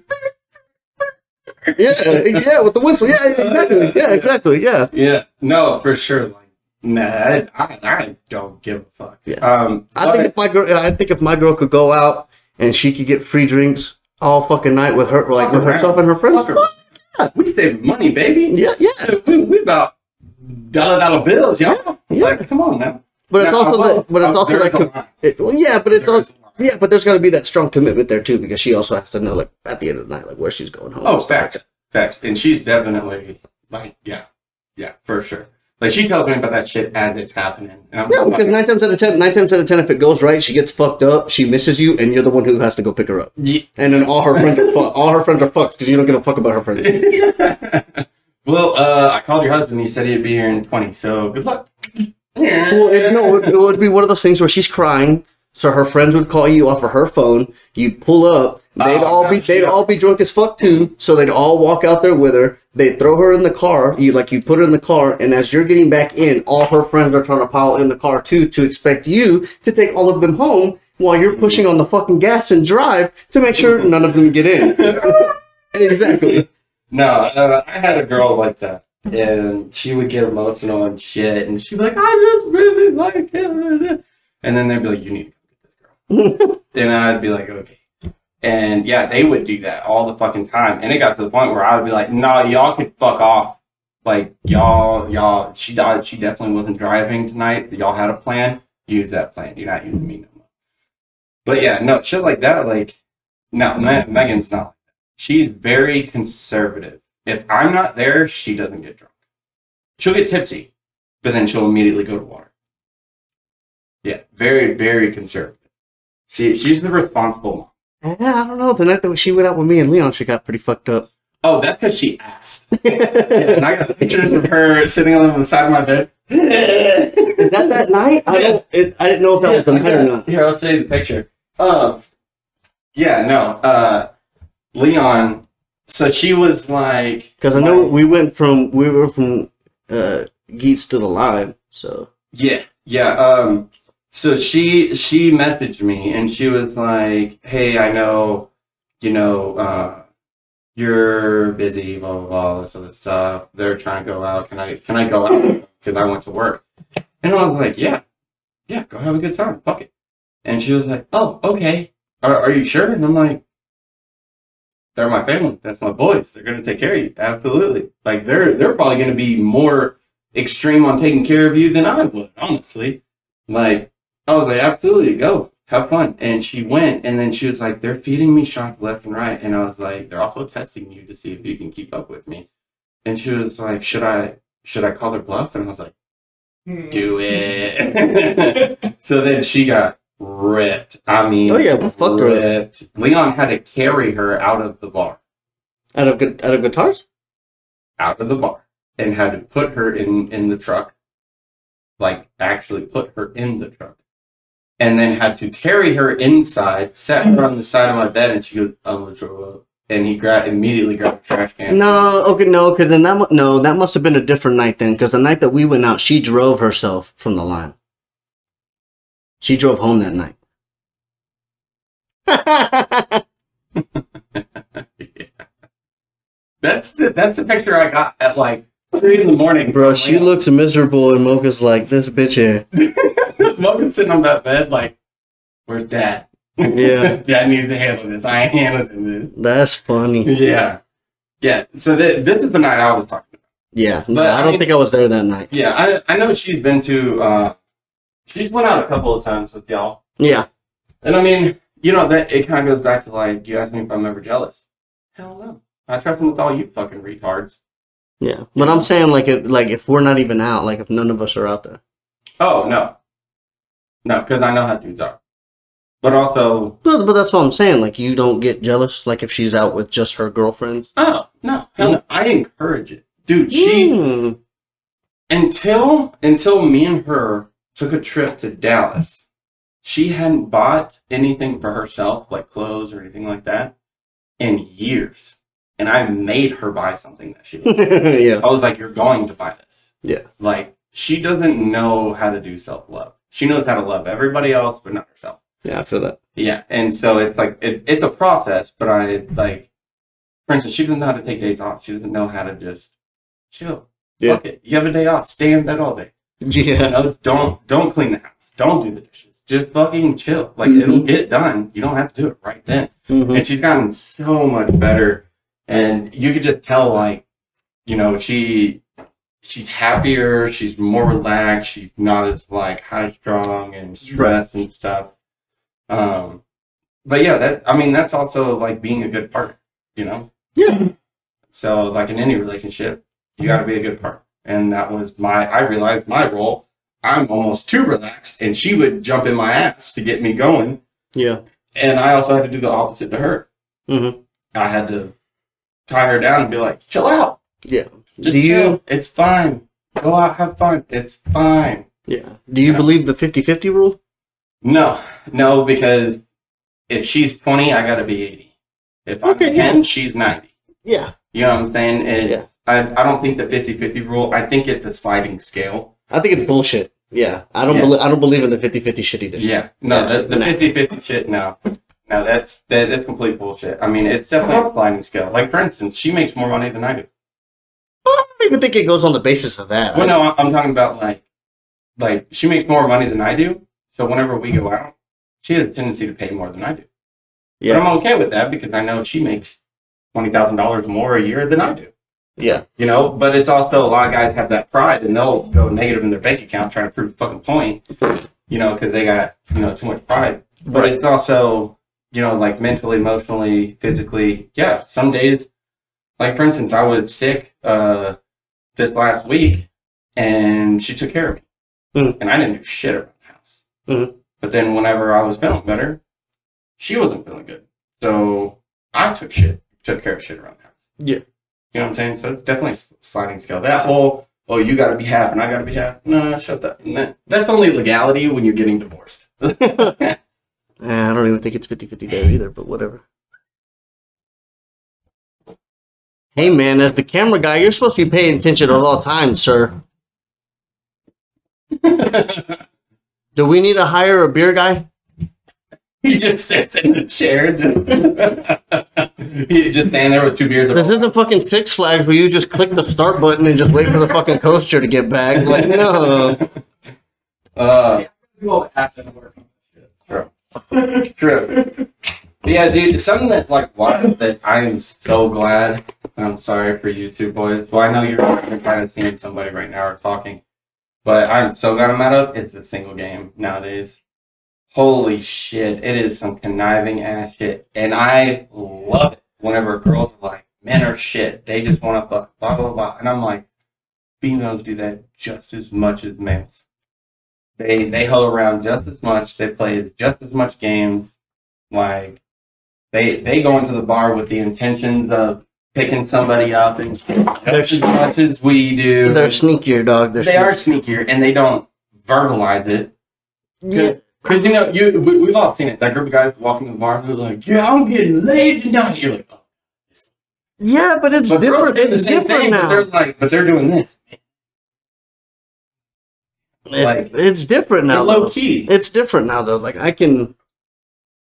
Yeah, with the whistle. Yeah, exactly. Yeah, no, for sure. Like, nah, I don't give a fuck. Yeah. I think if my girl could go out and she could get free drinks all fucking night with her, like with herself and her friends. We saved money, baby. Yeah, yeah. We about dollar bills, y'all. Yeah. Like, come on now. But it's also, but there's got to be that strong commitment there too, because she also has to know, like, at the end of the night, like, where she's going home. Oh, facts. And she's definitely like, yeah, for sure. Like, she tells me about that shit as it's happening. And I'm because nine times out of ten, if it goes right, she gets fucked up, she misses you, and you're the one who has to go pick her up. Yeah. And then all her friends are fucked. All her friends are fucked because you don't give a fuck about her friends. Well, I called your husband. He said he'd be here in 20. So good luck. Well, it would be one of those things where she's crying. So her friends would call you off of her phone. You'd pull up. They'd all be drunk as fuck too. So they'd all walk out there with her. They throw her in the car. You put her in the car, and as you're getting back in, all her friends are trying to pile in the car too, to expect you to take all of them home while you're pushing on the fucking gas and drive to make sure none of them get in. Exactly. No, I had a girl like that, and she would get emotional and shit, and she'd be like, "I just really like it," and then they'd be like, "You need to get this girl," and I'd be like, "Okay." And yeah, they would do that all the fucking time. And it got to the point where I would be like, nah, y'all could fuck off. Like, y'all, she definitely wasn't driving tonight. So y'all had a plan. Use that plan. You're not using me no more. But yeah, no, shit like that, like, no, Megan's not. She's very conservative. If I'm not there, she doesn't get drunk. She'll get tipsy, but then she'll immediately go to water. Yeah, very, very conservative. She's the responsible mom. Yeah, I don't know. The night that she went out with me and Leon, she got pretty fucked up. Oh, that's because she asked. And I got pictures of her sitting on the side of my bed. Is that that night? I didn't know if that was the night or not. Here, I'll show you the picture. Leon. So she was like, because I know we were from Geets to the Line. So yeah. So she messaged me, and she was like, "Hey, I know, you're busy, blah blah blah, this other stuff. They're trying to go out. Can I go out? Because I went to work." And I was like, "Yeah, go have a good time. Fuck it." And she was like, "Oh, okay. Are you sure?" And I'm like, "They're my family. That's my boys. They're gonna take care of you. Absolutely. Like, they're probably gonna be more extreme on taking care of you than I would, honestly." Like, I was like, absolutely, go. Have fun. And she went, and then she was like, they're feeding me shots left and right. And I was like, they're also testing you to see if you can keep up with me. And she was like, should I call her bluff? And I was like, do it. So then she got ripped. I mean, fuck ripped. Leon had to carry her out of the bar. Out of guitars? Out of the bar. And had to put her in the truck. Like, actually put her in the truck. And then had to carry her inside, set her on the side of my bed, and she goes, "I'm gonna throw up." And he immediately grabbed the trash can. That must have been a different night then, because the night that we went out, she drove herself from the Line. She drove home that night. Yeah. That's the picture I got at like 3 in the morning. Bro, she looks miserable, and Mocha's like, this bitch here. Mocha's sitting on that bed like, where's Dad? Yeah. Dad needs to handle this. I ain't handling this. That's funny. Yeah. Yeah. So this is the night I was talking about. Yeah. But, I don't think I was there that night. Yeah. I know she's been to, she's went out a couple of times with y'all. Yeah. And I mean, that it kind of goes back to like, you asked me if I'm ever jealous. Hell no. I trust him with all you fucking retards. Yeah, but I'm saying, like if we're not even out, like, if none of us are out there. Oh, no, because I know how dudes are. But also... But that's what I'm saying, like, you don't get jealous, like, if she's out with just her girlfriends? Oh, no, hell no, I encourage it. Dude, she... Mm. Until me and her took a trip to Dallas, she hadn't bought anything for herself, like clothes or anything like that, in years. And I made her buy something that she liked. Yeah. I was like, you're going to buy this. Yeah. Like, she doesn't know how to do self-love. She knows how to love everybody else, but not herself. Yeah, I feel that. Yeah. And so it's like, it's a process, but for instance, she doesn't know how to take days off. She doesn't know how to just chill. Yeah. Fuck it. You have a day off. Stay in bed all day. Yeah. Don't clean the house. Don't do the dishes. just fucking chill. Like, mm-hmm. it'll get done. You don't have to do it right then. Mm-hmm. And she's gotten so much better. And you could just tell, like, you know, she's happier. She's more relaxed. She's not as, like, high-strung and stressed and stuff. But, yeah, that's also, like, being a good partner, you know? Yeah. So, like, in any relationship, you got to be a good partner. And that was I realized my role. I'm almost too relaxed, and she would jump in my ass to get me going. Yeah. And I also had to do the opposite to her. Mm-hmm. I had to tie her down and be like, chill out. Yeah. Just chill. It's fine. Go out, have fun. It's fine. Yeah. Do you believe the 50-50 rule? No, because if she's 20, I got to be 80. If I'm 10, she's 90. Yeah. You know what I'm saying? I don't think the 50-50 rule, I think it's a sliding scale. I think it's bullshit. Yeah. I don't believe in the 50-50 shit either. Yeah. No, the 50-50 shit, no. No, that's complete bullshit. I mean, it's definitely a sliding scale. Like, for instance, she makes more money than I do. I don't even think it goes on the basis of that. Well, no, I'm talking about, like she makes more money than I do, so whenever we go out, she has a tendency to pay more than I do. Yeah. But I'm okay with that because I know she makes $20,000 more a year than I do. Yeah. You know, but it's also a lot of guys have that pride and they'll go negative in their bank account trying to prove a fucking point, you know, because they got, you know, too much pride. But it's also, you know, like mentally, emotionally, physically. Yeah. Some days, like for instance, I was sick this last week and she took care of me. Mm-hmm. And I didn't do shit around the house. Mm-hmm. But then whenever I was feeling better, she wasn't feeling good. So I took care of shit around the house. Yeah. You know what I'm saying? So it's definitely a sliding scale. That whole, you got to be half and I got to be half. No, shut up. That's only legality when you're getting divorced. I don't even think it's 50-50 there either, but whatever. Hey, man, as the camera guy, you're supposed to be paying attention at all times, sir. Do we need to hire a beer guy? He just sits in the chair. He just standing there with two beers. This isn't fucking Six Flags where you just click the start button and just wait for the fucking coaster to get back. Like, no. True. But yeah, dude, something that, like, watched that I am so glad. I'm sorry for you two boys. Well, I know you're kind of seeing somebody right now or talking. But I'm so glad I'm out of it. It's the single game nowadays. Holy shit, it is some conniving ass shit. And I love it whenever girls are like, men are shit. They just want to fuck, blah, blah, blah. And I'm like, females do that just as much as males. They hoe around just as much. They play just as much games. Like, they go into the bar with the intentions of picking somebody up and just as much as we do. They're sneakier, dog. They are sneakier, and they don't verbalize it. Yeah. Because, you know, we've all seen it. That group of guys walking in the bar who are like, yeah, I'm getting laid tonight. You're like, oh. Yeah, but it's different. It's different thing, now. But they're doing this. It's different now, low key. It's different now, though. Like, I can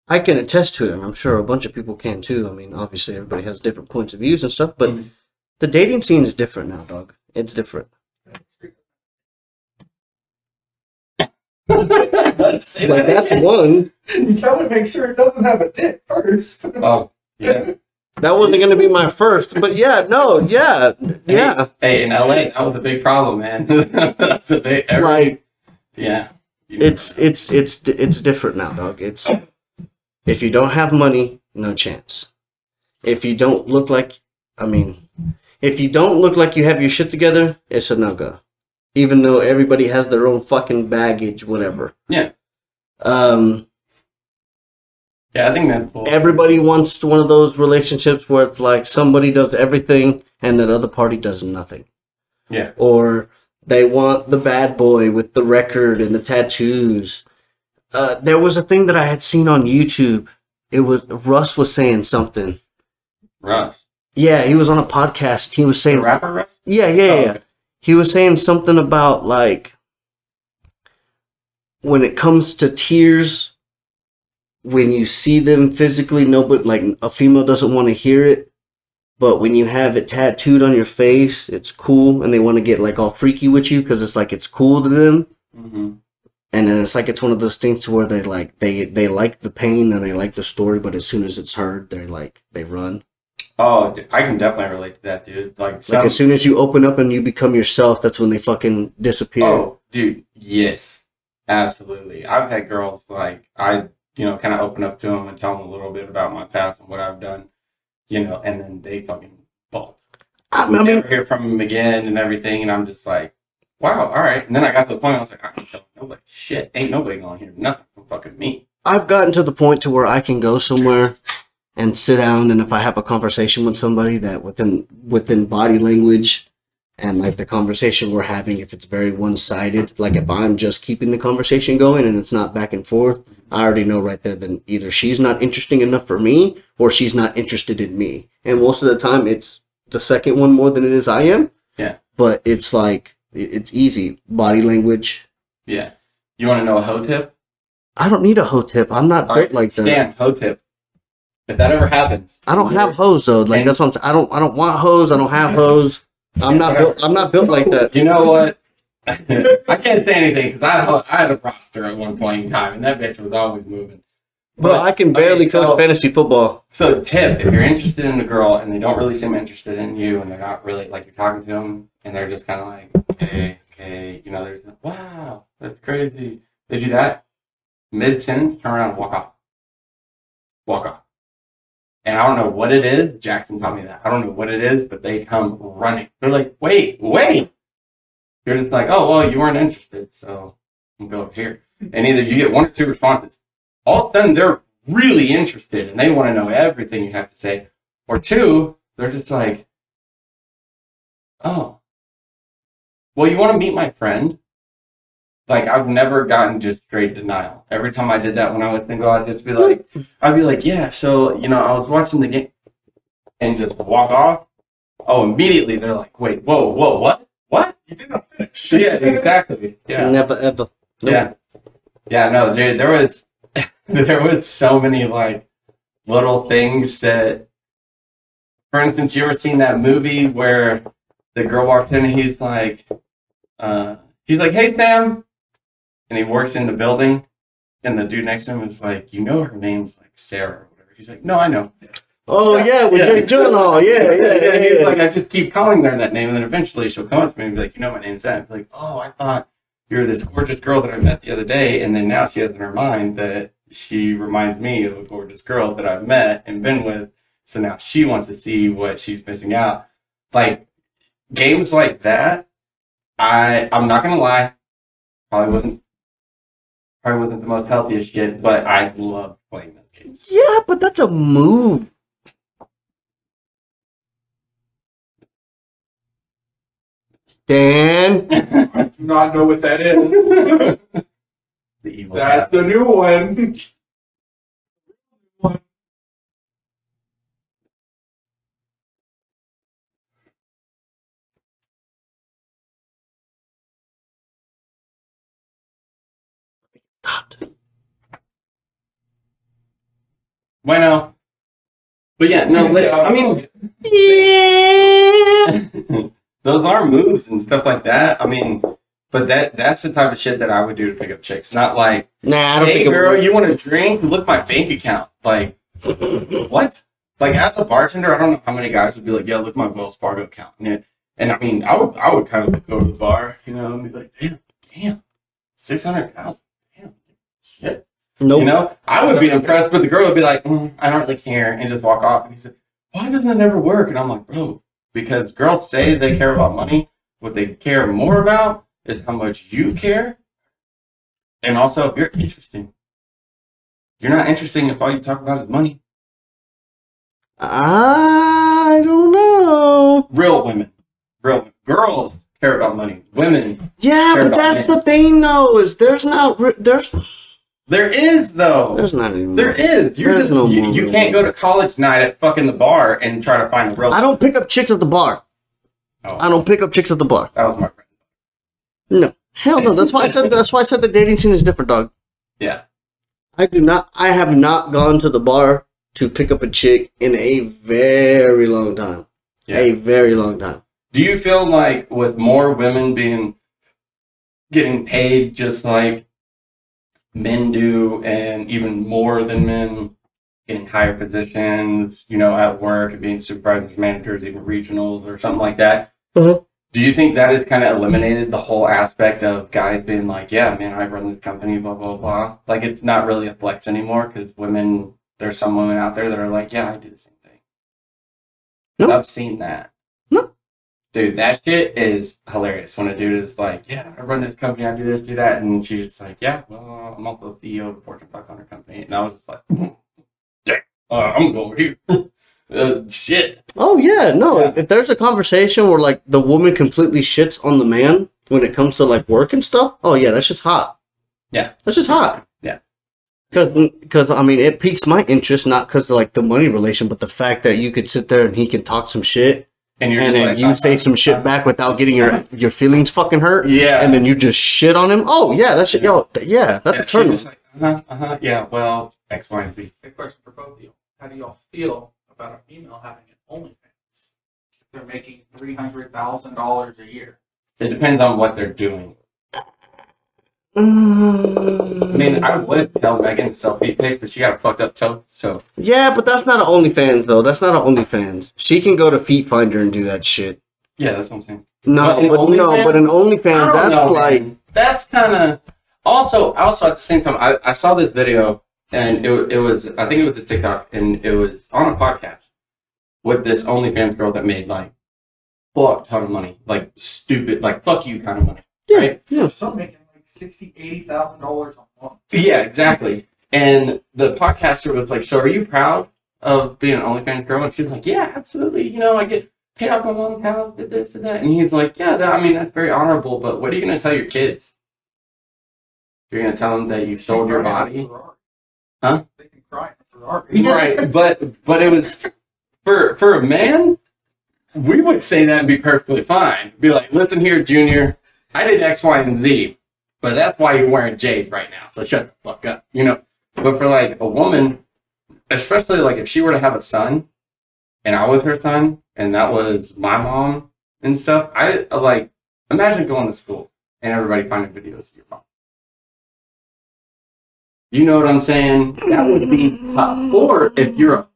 attest to it, and I'm sure a bunch of people can, too. I mean, obviously, everybody has different points of views and stuff, but mm-hmm. the dating scene is different now, dog. It's different. That's one. You gotta make sure it doesn't have a dick first. Oh, yeah. That wasn't gonna be my first, but yeah. Hey, in LA, that was a big problem, man. That's a big. Yeah. It's different now, dog. It's if you don't have money, no chance. If you don't look like, you have your shit together, it's a no go. Even though everybody has their own fucking baggage, whatever. Yeah. Yeah, I think that's cool. Everybody wants one of those relationships where it's like somebody does everything and that other party does nothing. Yeah. Or they want the bad boy with the record and the tattoos. There was a thing that I had seen on YouTube. It was Russ was saying something. Russ? Yeah, he was on a podcast. He was saying... The rapper Russ? Yeah. Okay. He was saying something about, like, when it comes to tears, when you see them physically, nobody, like, a female doesn't want to hear it, but when you have it tattooed on your face, it's cool, and they want to get, like, all freaky with you because it's, like, it's cool to them. Mm-hmm. And then it's like it's one of those things to where they like the pain and they like the story, but as soon as it's heard, they run. Oh, I can definitely relate to that, dude. Like as soon as you open up and you become yourself, that's when they fucking disappear. Oh, dude, yes, absolutely. I've had girls I kind of open up to them and tell them a little bit about my past and what I've done, and then they fucking bolt. I never hear from them again and everything, and I'm just like, wow, all right. And then I got to the point I was like, I can tell nobody shit. Ain't nobody gonna hear nothing from fucking me. I've gotten to the point to where I can go somewhere and sit down, and if I have a conversation with somebody that within body language and like the conversation we're having, if it's very one-sided, like if I'm just keeping the conversation going and it's not back and forth, I already know right there then either she's not interesting enough for me or she's not interested in me. And most of the time it's the second one more than it is I am. Yeah. But it's like, it's easy. Body language. Yeah. You want to know a hoe tip? I don't need a hoe tip. I'm not built like that. Stan, hoe tip. If that ever happens. I don't have hoes though. Like that's what I'm saying. I don't want hoes. I don't have hoes. I'm not built like that. You know what? I can't say anything because I had a roster at one point in time and that bitch was always moving. But I can barely coach fantasy football. So tip, if you're interested in a girl and they don't really seem interested in you and they're not really like you're talking to them and they're just kind of like, hey, they're just like, wow, that's crazy. They do that. Mid-sentence, turn around and walk off. Walk off. And I don't know what it is. Jackson taught me that. I don't know what it is, but they come running. They're like, wait. You're just like, oh, well, you weren't interested, so I'm going to go up here. And either you get one or two responses. All of a sudden, they're really interested, and they want to know everything you have to say. Or two, they're just like, oh, well, you want to meet my friend? Like, I've never gotten just straight denial. Every time I did that when I was single, I'd be like, yeah, so, I was watching the game and just walk off. Oh, immediately they're like, wait, whoa, what? What? You didn't finish. Yeah, exactly. Yeah. Never, ever. Nope. Yeah. Yeah, no, dude, there was so many, little things that, for instance, you ever seen that movie where the girl walks in and he's like, hey, Sam. And he works in the building, and the dude next to him is like, her name's like Sarah or whatever. He's like, no, I know. Oh, yeah, with Jake Gyllenhaal. Yeah. He's like, I just keep calling her that name, and then eventually she'll come up to me and be like, my name's Sam. Like, oh, I thought you were this gorgeous girl that I met the other day, and then now she has in her mind that she reminds me of a gorgeous girl that I've met and been with, so now she wants to see what she's missing out. Like, games like that, I'm not going to lie, probably wasn't the most healthiest shit, but I love playing those games. Yeah, but that's a move. Stan? I do not know what that is. The evil that's cat. The new one. Bueno. But yeah, no, those are moves and stuff like that. I mean, but that's the type of shit that I would do to pick up chicks. Not like, nah, I don't hey, girl, you want a drink? Look at my bank account. Like, what? Like, as a bartender, I don't know how many guys would be like, yeah, look at my Wells Fargo account. And I mean, I would kind of go to the bar, and be like, damn, 600,000. Damn, shit. Nope. I would be impressed, but the girl would be like, I don't really care, and just walk off. And he said, why doesn't it never work? And I'm like, bro, because girls say they care about money. What they care more about is how much you care. And also, if you're interesting. You're not interesting if all you talk about is money. I don't know. Real women. Girls care about money. Women. Yeah, but that's men. The thing, though, is there's not... There is, though. There's not even. There is. You can't go to college night at fucking the bar and try to find a real. I don't pick up chicks at the bar. Oh. That was my friend. No. Hell no. That's why I said the dating scene is different, dog. Yeah. I have not gone to the bar to pick up a chick in a very long time. Yeah. A very long time. Do you feel like with more women getting paid just like men do, and even more than men, getting higher positions, you know, at work and being supervisors, managers, even regionals or something like that. Mm-hmm. Do you think that has kind of eliminated the whole aspect of guys being like, yeah, man, I run this company, blah, blah, blah? Like, it's not really a flex anymore because women, there's some women out there that are like, yeah, I do the same thing. Nope. I've seen that. Nope. Dude, that shit is hilarious when a dude is like, yeah, I run this company, I do this, do that. And she's just like, yeah, well, I'm also CEO of a Fortune 500 company. And I was just like, I'm going here. Shit. Oh, yeah. No, yeah. If there's a conversation where, like, the woman completely shits on the man when it comes to, like, work and stuff, oh, yeah, that's just hot. Yeah. That's just hot. Yeah. Because, I mean, it piques my interest, not because of, like, the money relation, but the fact that you could sit there and he can talk some shit, and then you say some shit back without getting your feelings fucking hurt, yeah, and then you just shit on him. Oh, yeah, that shit, yo, yeah, that's a turn. Like, yeah, well, X, Y, and Z. Big question for both of you. How do y'all feel about a female having an OnlyFans? They're making $300,000 a year. It depends on what they're doing. I mean, I would tell Megan to sell feet pics, but she got a fucked up toe, so. Yeah, but that's not an OnlyFans, though. That's not an OnlyFans. She can go to Feet Finder and do that shit. Yeah, that's what I'm saying. No, but an OnlyFans, that's that's kind of... Also, at the same time, I saw this video... And it was, I think it was a TikTok, and it was on a podcast with this OnlyFans girl that made, like, fuck ton of money. Like, stupid, like, fuck you kind of money. Yeah, right? Yeah. Some making, like, $60,000, $80,000 a month. Yeah, exactly. And the podcaster was like, so are you proud of being an OnlyFans girl? And she's like, yeah, absolutely. You know, I get paid off my mom's house, did this and that. And he's like, yeah, that's very honorable, but what are you going to tell your kids? You're going to tell them that you sold your body? Huh? They can cry for our people. Right, but it was for a man, we would say that and be perfectly fine. Be like, listen here, Junior, I did X, Y, and Z, but that's why you're wearing J's right now. So shut the fuck up, you know. But for like a woman, especially like if she were to have a son, and I was her son, and that was my mom and stuff. I like imagine going to school and everybody finding videos of your mom. You know what I'm saying? That would be tough. Or if you're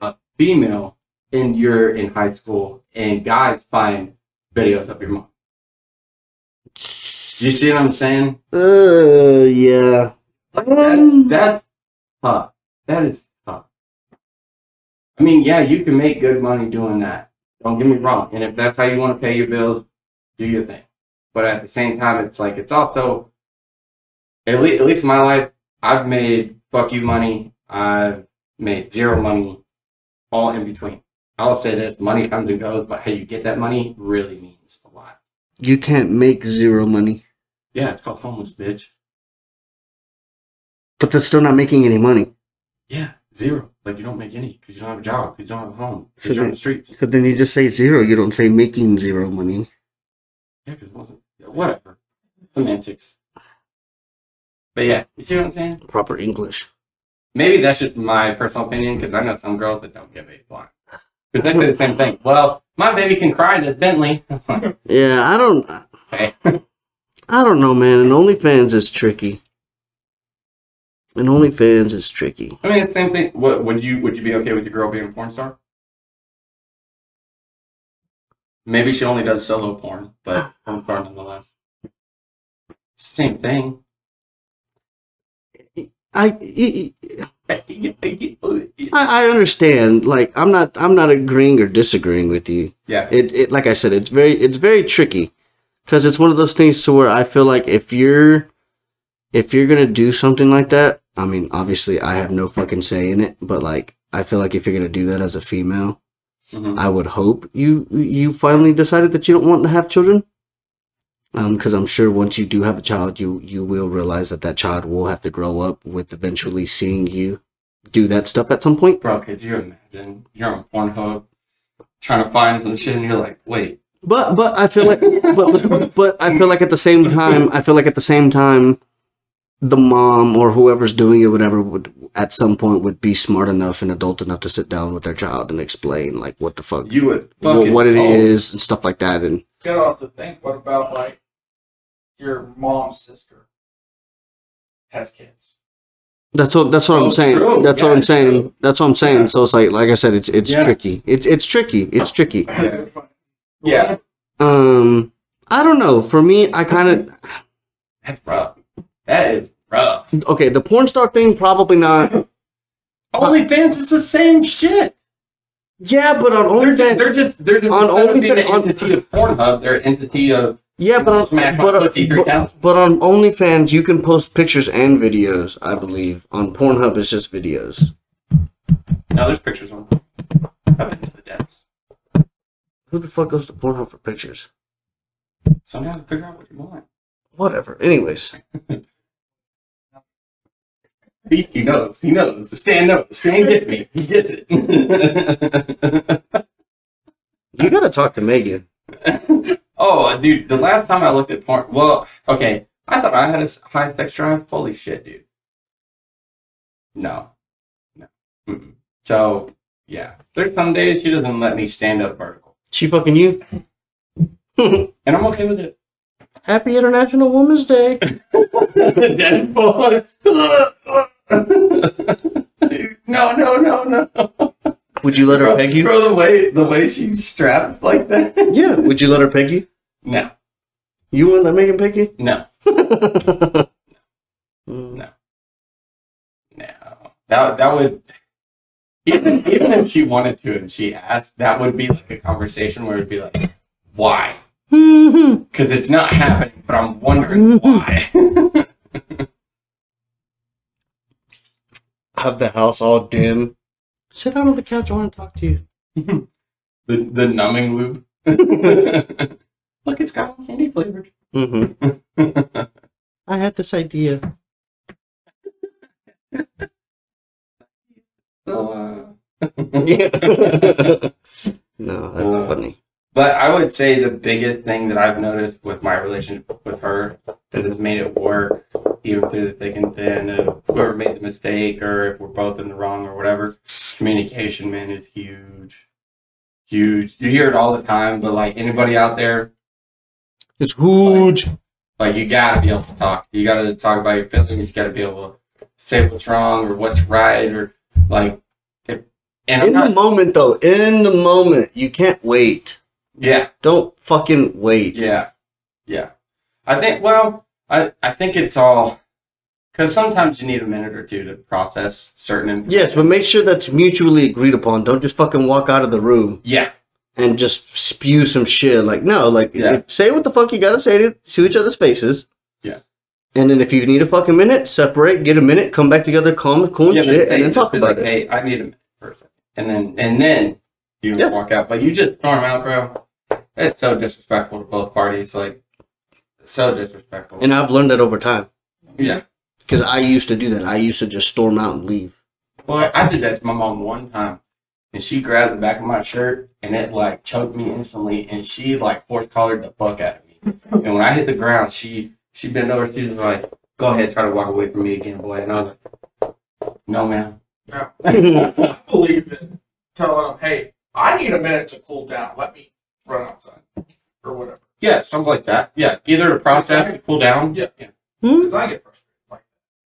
a female and you're in high school and guys find videos of your mom. You see what I'm saying? Yeah. Like that's tough. That is tough. I mean, yeah, you can make good money doing that. Don't get me wrong. And if that's how you want to pay your bills, do your thing. But at the same time, it's like, it's also, at least in my life, I've made fuck you money. I've made zero money, all in between. I'll say this, money comes and goes, but how you get that money really means a lot. You can't make zero money. Yeah, it's called homeless, bitch. But that's still not making any money. Yeah, zero. Like, you don't make any because you don't have a job, because you don't have a home, because you're on the streets. So then you just say zero. You don't say making zero money. Yeah, because it wasn't. Whatever. Semantics. But yeah, you see what I'm saying? Proper English. Maybe that's just my personal opinion, because I know some girls that don't give a fuck. Because they say the same thing. Well, my baby can cry in this Bentley. Yeah, I don't... Okay. I don't know, man. And OnlyFans is tricky. I mean, it's the same thing. What, would you be okay with your girl being a porn star? Maybe she only does solo porn, but porn star nonetheless. Same thing. I understand. Like, I'm not agreeing or disagreeing with you. Yeah. It like I said, it's very tricky, because it's one of those things to where I feel like if you're gonna do something like that, I mean, obviously I have no fucking say in it, but like I feel like if you're gonna do that as a female, mm-hmm. I would hope you finally decided that you don't want to have children. Because I'm sure once you do have a child, you will realize that child will have to grow up with eventually seeing you do that stuff at some point. Bro, could you imagine? You're on Pornhub trying to find some shit, and you're like, wait. But I feel like but I feel like at the same time, the mom or whoever's doing it, whatever, would at some point would be smart enough and adult enough to sit down with their child and explain like what the fuck you would what it is and stuff like that. And you gotta also think, what about like your mom's sister has kids. That's what I'm saying. So it's like I said, it's tricky. It's tricky. Yeah. I don't know. For me, I kind of. That's rough. That is rough. Okay, the porn star thing probably not. OnlyFans is the same shit. Yeah, but on OnlyFans, they're just on OnlyFans an entity of Pornhub. They're an entity of. Yeah, but on OnlyFans, you can post pictures and videos, I believe. On Pornhub, it's just videos. No, there's pictures on I've been to the depths. Who the fuck goes to Pornhub for pictures? Sometimes figure out what you want. Whatever. Anyways. See, he knows. Stan gets me. He gets it. You gotta talk to Megan. Oh, dude, the last time I looked at porn... Well, okay, I thought I had a high sex drive. Holy shit, dude. No. Mm-mm. So, yeah. There's some days she doesn't let me stand up vertical. She fucking you? And I'm okay with it. Happy International Women's Day. Dead boy. No. Would you let her peg you? Bro, the way she's strapped like that. Yeah. Would you let her peg you? No. You wouldn't let Megan peg you? No. No. That would even if she wanted to and she asked, that would be like a conversation where it'd be like, why? Because it's not happening, but I'm wondering why. Have the house all dim. Sit down on the couch. I want to talk to you. the numbing lube. Look, it's got candy flavored. Mm-hmm. I had this idea. No, that's funny. But I would say the biggest thing that I've noticed with my relationship with her that has made it work, even through the thick and thin, of whoever made the mistake or if we're both in the wrong or whatever, communication, man, is huge. Huge. You hear it all the time, but like anybody out there, it's huge. Like you gotta be able to talk. You gotta talk about your feelings. You gotta be able to say what's wrong or what's right or like. In the moment, you can't wait. Yeah. Don't fucking wait. Yeah. I think it's all because sometimes you need a minute or two to process certain information. Yes, but make sure that's mutually agreed upon. Don't just fucking walk out of the room. Yeah. And just spew some shit. Like, no, like, say what the fuck you gotta say to each other's faces. Yeah. And then if you need a fucking minute, separate, get a minute, come back together, calm, cool and shit, and then talk about it. Hey, I need a minute first. And then you walk out. But you just storm out, bro. It's so disrespectful to both parties. Like, so disrespectful. And I've learned that over time. Yeah. Because I used to do that. I used to just storm out and leave. Well, I did that to my mom one time. And she grabbed the back of my shirt. And it, like, choked me instantly. And she, like, horse-collared the fuck out of me. And when I hit the ground, she bent over. She was like, go ahead, try to walk away from me again, boy. And I was like, no, ma'am. Yeah. I believe it. Telling them, hey, I need a minute to cool down. Let me run outside or whatever. Yeah, something like that. Yeah, either to process, to cool down. Yeah. Because I get frustrated. Like,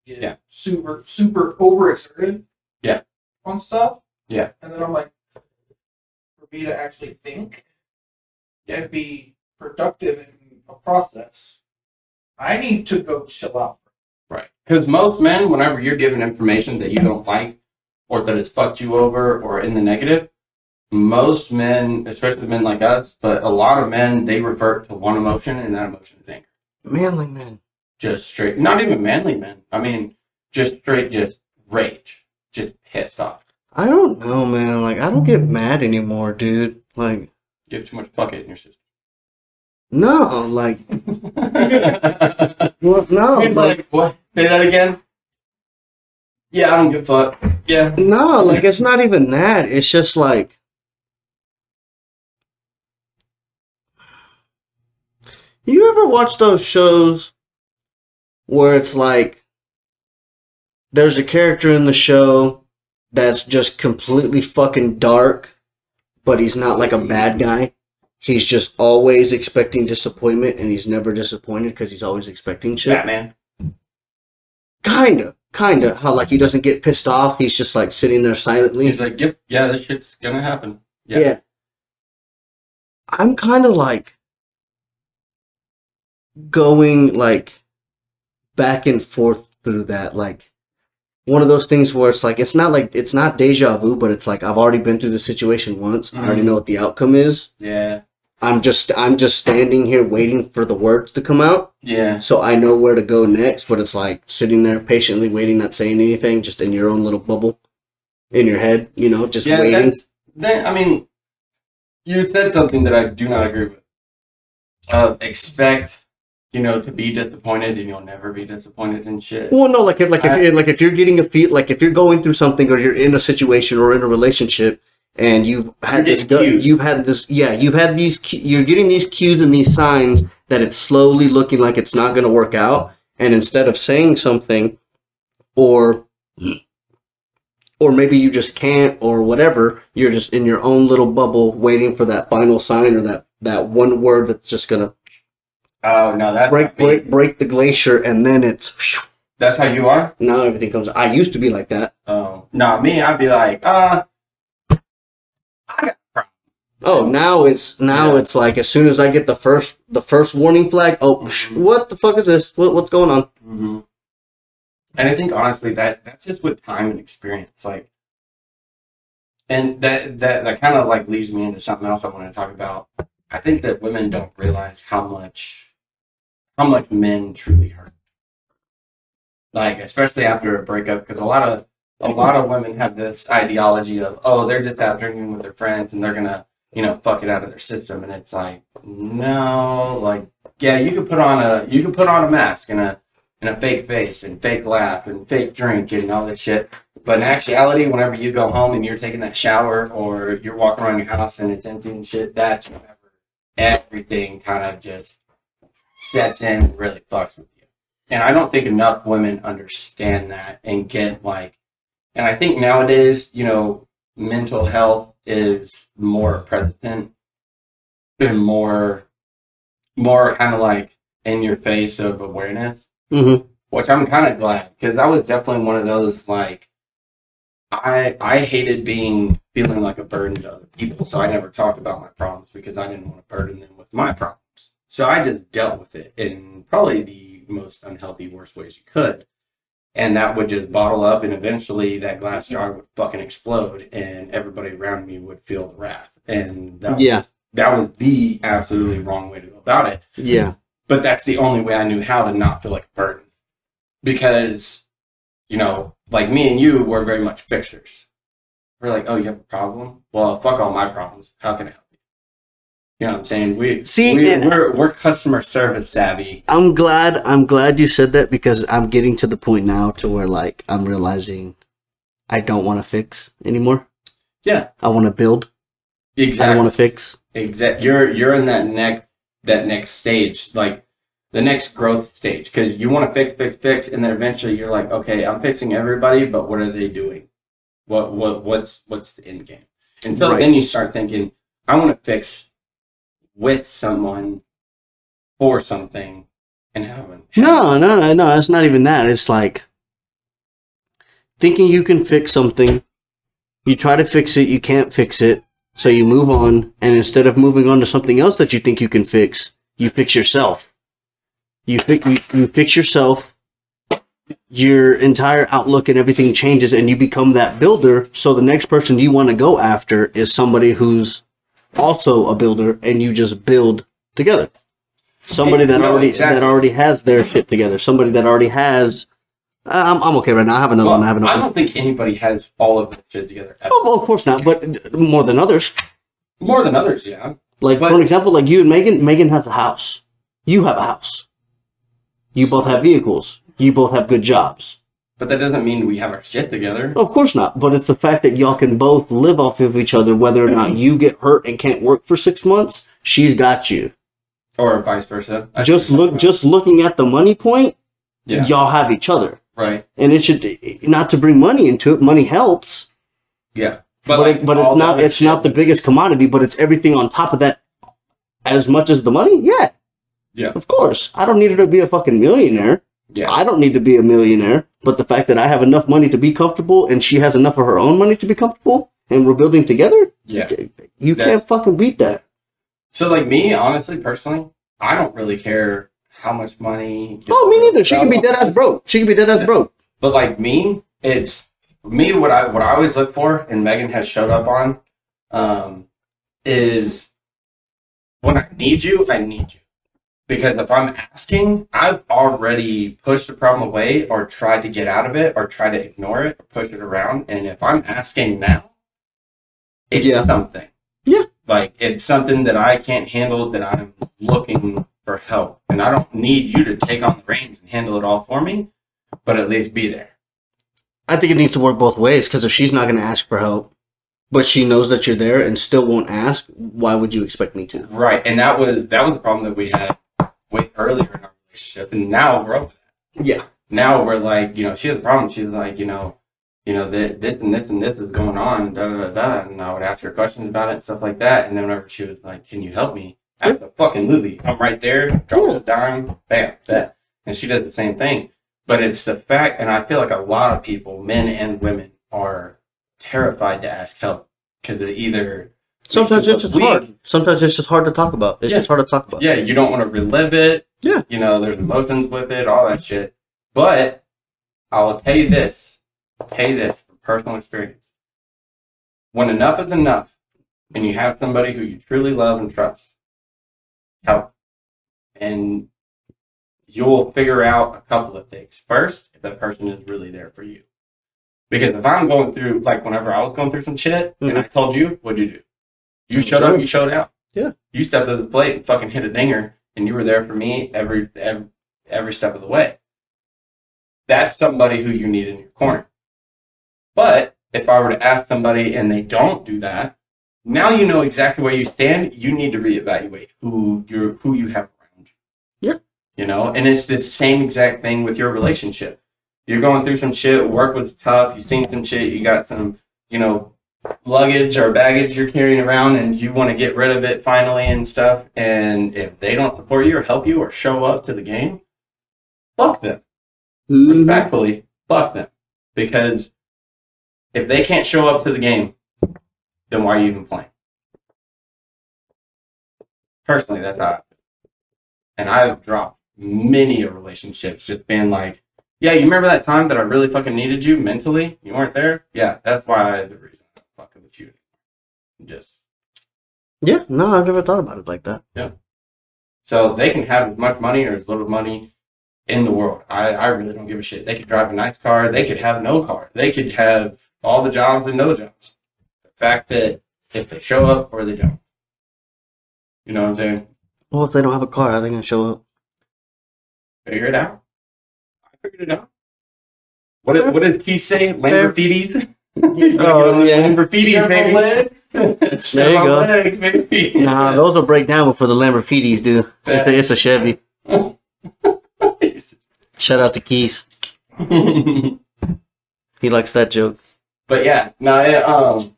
yeah. Super overexerted. Yeah. On stuff. Yeah. And then I'm like, for me to actually think and be productive in a process, I need to go chill out. Right. Because most men, whenever you're given information that you don't like or that has fucked you over or in the negative, most men, especially men like us, but a lot of men, they revert to one emotion, and that emotion is anger. Manly men. Just straight, not even manly men. I mean, just straight, just rage. Just pissed off. I don't know, man. Like, I don't get mad anymore, dude. Like, you have too much bucket in your system. No, like... Well, no, it's like, what? Say that again? Yeah, I don't give a fuck. Yeah. No, like, it's not even that. It's just like... You ever watch those shows where it's like there's a character in the show that's just completely fucking dark, but he's not like a bad guy. He's just always expecting disappointment, and he's never disappointed because he's always expecting shit. Batman. Kinda. How, like, he doesn't get pissed off. He's just, like, sitting there silently. He's like, yep, yeah, this shit's gonna happen. Yeah. I'm kind of, like, going, like, back and forth through that. Like, one of those things where it's, like, it's not deja vu, but it's, like, I've already been through the situation once. Mm-hmm. I already know what the outcome is. Yeah. I'm just standing here waiting for the words to come out. Yeah. So I know where to go next, but it's like sitting there patiently waiting, not saying anything, just in your own little bubble in your head, you know, just waiting. I mean, you said something that I do not agree with. Expect, you know, to be disappointed, and you'll never be disappointed and shit. Well, no, if you're getting a feat, like if you're going through something or you're in a situation or in a relationship, and you're getting these cues and these signs that it's slowly looking like it's not going to work out. And instead of saying something or maybe you just can't or whatever, you're just in your own little bubble waiting for that final sign or that one word that's just going to break the glacier. And then it's... That's how you are? Now everything comes... I used to be like that. Oh, not me. I'd be like, Oh, now it's like as soon as I get the first warning flag, oh, mm-hmm. What the fuck is this? What's going on? Mm-hmm. And I think honestly that's just with time and experience, like, and that kind of like leads me into something else I want to talk about. I think that women don't realize how much men truly hurt, like especially after a breakup, because a lot of women have this ideology of, oh, they're just out drinking with their friends and they're gonna, you know, fuck it out of their system. And it's like, no, like, yeah, you could put on a mask and a fake face and fake laugh and fake drink and all that shit. But in actuality, whenever you go home and you're taking that shower or you're walking around your house and it's empty and shit, that's whenever everything kind of just sets in and really fucks with you. And I don't think enough women understand that and get like, and I think nowadays, you know, mental health is more present and more kind of like in your face of awareness, mm-hmm. Which I'm kind of glad, because I was definitely one of those, like, I hated feeling like a burden to other people. So I never talked about my problems because I didn't want to burden them with my problems. So I just dealt with it in probably the most unhealthy, worst ways you could. And that would just bottle up, and eventually that glass jar would fucking explode, and everybody around me would feel the wrath. And that was the absolutely wrong way to go about it. Yeah. But that's the only way I knew how to not feel like a burden. Because, you know, like me and you were very much fixers. We're like, oh, you have a problem? Well, fuck all my problems. How can I help? You know what I'm saying? We're customer service savvy. I'm glad you said that, because I'm getting to the point now to where, like, I'm realizing I don't want to fix anymore. Yeah. I want to build. Exactly. I want to fix. Exactly. You're in that next stage, like the next growth stage, because you want to fix, and then eventually you're like, okay, I'm fixing everybody, but what are they doing? What's the end game? And so then you start thinking, I want to fix with someone for something and having. No, it's not even that. It's like thinking you can fix something. You try to fix it, you can't fix it, so you move on, and instead of moving on to something else that you think you can fix, you fix yourself. You fix yourself. Your entire outlook and everything changes, and you become that builder. So the next person you want to go after is somebody who's also a builder, and you just build together. Somebody that already has their shit together. Somebody that already has. I'm okay right now. I have another one. I don't think anybody has all of their shit together. Oh, well, of course not, but more than others. More than others, yeah. Like, for example, like you and Megan. Megan has a house. You have a house. You both have vehicles. You both have good jobs. But that doesn't mean we have our shit together. Of course not. But it's the fact that y'all can both live off of each other, whether or not you get hurt and can't work for 6 months, she's got you. Or vice versa. Just looking at the money point, yeah. Y'all have each other. Right. And it should, not to bring money into it, money helps. Yeah. But it's not the biggest commodity, but it's everything on top of that as much as the money? Yeah. Yeah. Of course. I don't need her to be a fucking millionaire. Yeah. I don't need to be a millionaire. But the fact that I have enough money to be comfortable and she has enough of her own money to be comfortable and we're building together, yeah, you can't fucking beat that. So, like me, honestly, personally, I don't really care how much money. Oh, me neither. She can be dead ass broke. But like me, it's me. What I always look for, and Megan has showed up on, is when I need you. Because if I'm asking, I've already pushed the problem away or tried to get out of it or tried to ignore it or push it around. And if I'm asking now, it's something. Yeah. Like, it's something that I can't handle, that I'm looking for help. And I don't need you to take on the reins and handle it all for me, but at least be there. I think it needs to work both ways, because if she's not going to ask for help, but she knows that you're there and still won't ask, why would you expect me to? Right. And that was the problem that we had way earlier in our relationship, and now we're over that. Yeah. Now we're like, she has a problem. She's like, this is going on, da da da, and I would ask her questions about it, stuff like that. And then whenever she was like, "Can you help me?" That's a fucking movie. I'm right there, drop a dime, bam, that. And she does the same thing. But it's the fact, and I feel like a lot of people, men and women, are terrified to ask help because they're either. Sometimes it's just hard. Sometimes it's just hard to talk about. It's just hard to talk about. Yeah, you don't want to relive it. Yeah. There's emotions with it, all that shit. But I'll tell you this. From personal experience. When enough is enough, and you have somebody who you truly love and trust, help. And you'll figure out a couple of things. First, if that person is really there for you. Because if I'm going through, like whenever I was going through some shit, and I told you, what'd you do? You showed up, you showed out. Yeah. You stepped up to the plate and fucking hit a dinger, and you were there for me every step of the way. That's somebody who you need in your corner. But if I were to ask somebody and they don't do that, now you know exactly where you stand. You need to reevaluate who you have around you. Yeah. And it's the same exact thing with your relationship. You're going through some shit, work was tough, you've seen some shit, you got some, luggage or baggage you're carrying around, and you want to get rid of it finally and stuff. And if they don't support you or help you or show up to the game, fuck them. Mm-hmm. Respectfully, fuck them. Because if they can't show up to the game, then why are you even playing? Personally, that's how I feel. And I've dropped many relationships just being like, yeah, you remember that time that I really fucking needed you mentally? You weren't there? Yeah, that's why the reason. Fucking with you. Just. Yeah, no, I've never thought about it like that. Yeah. So they can have as much money or as little money in the world. I really don't give a shit. They could drive a nice car. They could have no car. They could have all the jobs and no jobs. The fact that if they show up or they don't. You know what I'm saying? Well, if they don't have a car, how are they going to show up? Figure it out. I figured it out. What did he say? Lamborghinis? Oh yeah, Lamborghini, baby. Legs. There you go. Legs, baby. Nah, those will break down before the Lamborghinis do. It's a Chevy. Shout out to Keys. He likes that joke. But yeah, no,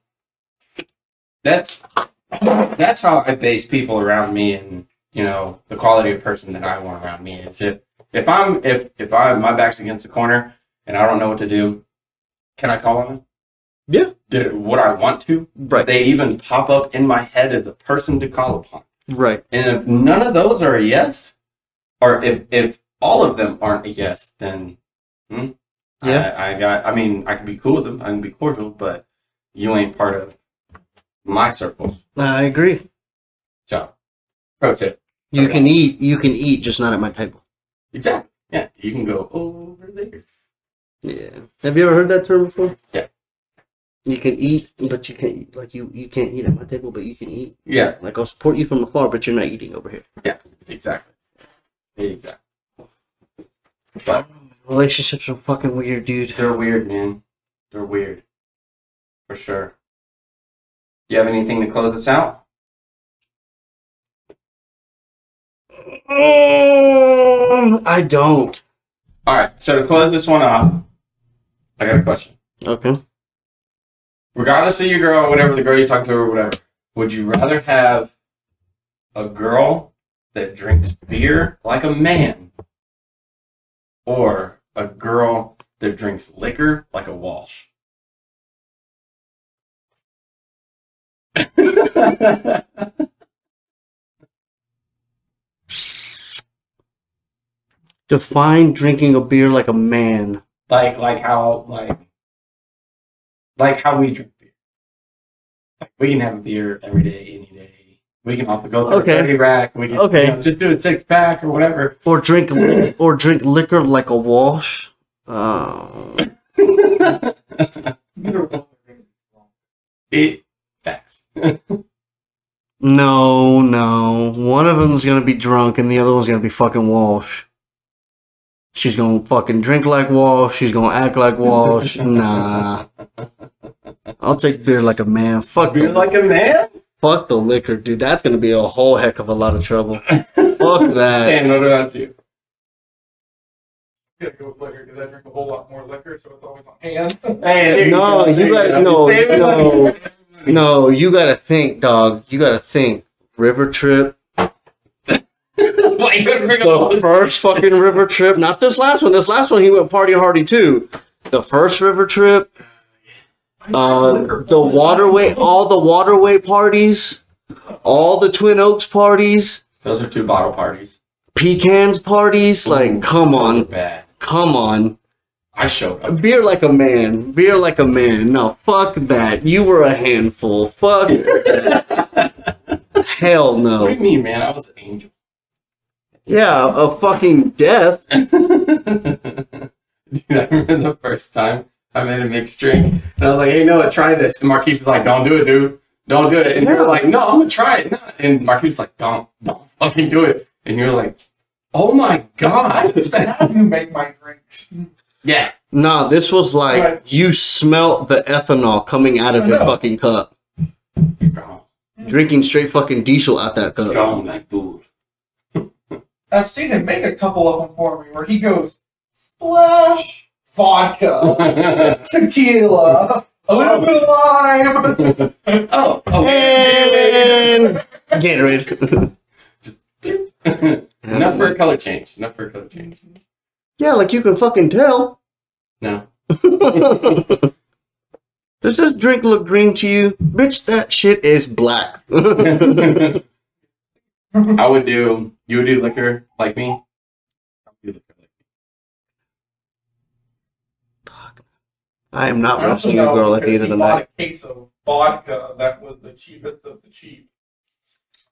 that's how I base people around me, and the quality of person that I want around me is if my back's against the corner and I don't know what to do, can I call on them? Yeah. Would I want to? Right. They even pop up in my head as a person to call upon. Right. And if none of those are a yes, or if all of them aren't a yes, then I can be cool with them. I can be cordial, but you ain't part of my circle. I agree. So, pro tip. You can eat, just not at my table. Exactly. Yeah. You can go over there. Yeah. Have you ever heard that term before? Yeah. You can eat, but you can't eat. Like, you can't eat at my table, but you can eat. Yeah. Like, I'll support you from afar, but you're not eating over here. Yeah, exactly. But relationships are fucking weird, dude. They're weird, man. They're weird. For sure. You have anything to close this out? I don't. All right, so to close this one off, I got a question. Okay. Regardless of your girl, or whatever the girl you talk to or whatever, would you rather have a girl that drinks beer like a man or a girl that drinks liquor like a Walsh. Define drinking a beer like a man. Like how we drink beer. Like we can have a beer every day, any day. We can also go through a 30 rack. We can just do a 6-pack or whatever. Or drink liquor like a Walsh. Facts. No. One of them's gonna be drunk and the other one's gonna be fucking Walsh. She's gonna fucking drink like Walsh. She's gonna act like Walsh. Nah. I'll take beer like a man. Fuck beer like a man? Fuck the liquor, dude. That's gonna be a whole heck of a lot of trouble. Fuck that. Damn, what about you? Gotta go with liquor because I drink a whole lot more liquor, so it's always on hand. Hey, no, you gotta think, dog. You gotta think. River trip. The first fucking river trip. Not this last one. This last one, he went party hardy too. The first river trip. The waterway. All the waterway parties. All the Twin Oaks parties. Those are two bottle parties. Pecans parties. Like, come on. Come on. I showed up. Beer like a man. Beer like a man. No, fuck that. You were a handful. Fuck that. Hell no. What do you mean, man? I was an angel. Yeah, a fucking death. Dude, I remember the first time I made a mixed drink, and I was like, hey, Noah, try this. And Marquise was like, don't do it, dude. Don't do it. And you were like, no, I'm going to try it. And Marquise was like, don't fucking do it. And you were like, oh my God. How do you make my drinks? Yeah. Nah, this was like, you smelt the ethanol coming out of your fucking cup. Drinking straight fucking diesel out that cup. It's gone like booze. I've seen him make a couple of them for me where he goes, splash, vodka, tequila, a little bit of lime, and Gatorade. Just enough for a color change. Yeah, like you can fucking tell. No. Does this drink look green to you? Bitch, that shit is black. You would do liquor like me? I would do liquor like me. Fuck. I am not watching you, girl, at the end of the night. I bought a case of vodka that was the cheapest of the cheap.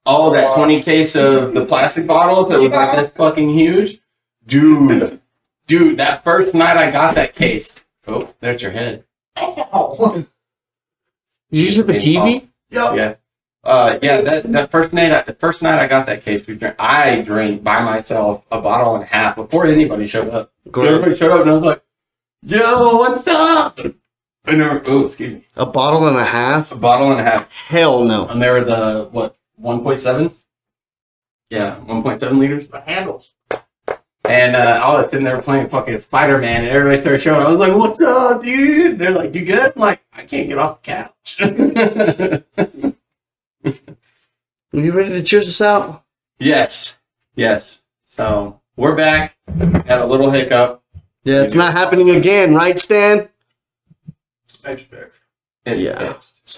Oh, that 20 case of the plastic bottles that was like this fucking huge? Dude, that first night I got that case. Oh, there's your head. Ow! Did you just hit the TV? Yep. Yeah. That first night I got that case, I drank by myself a bottle and a half before anybody showed up. Everybody showed up and I was like, yo, what's up? And a bottle and a half? Hell no. And they were the, 1.7s? Yeah, 1.7 liters. The handles. And I was sitting there playing fucking Spider-Man and everybody started showing up. I was like, what's up, dude? They're like, you good? I'm like, I can't get off the couch. Are you ready to cheers us out? Yes. So we're back. Had a little hiccup. Yeah, it's not happening again, right, Stan? It's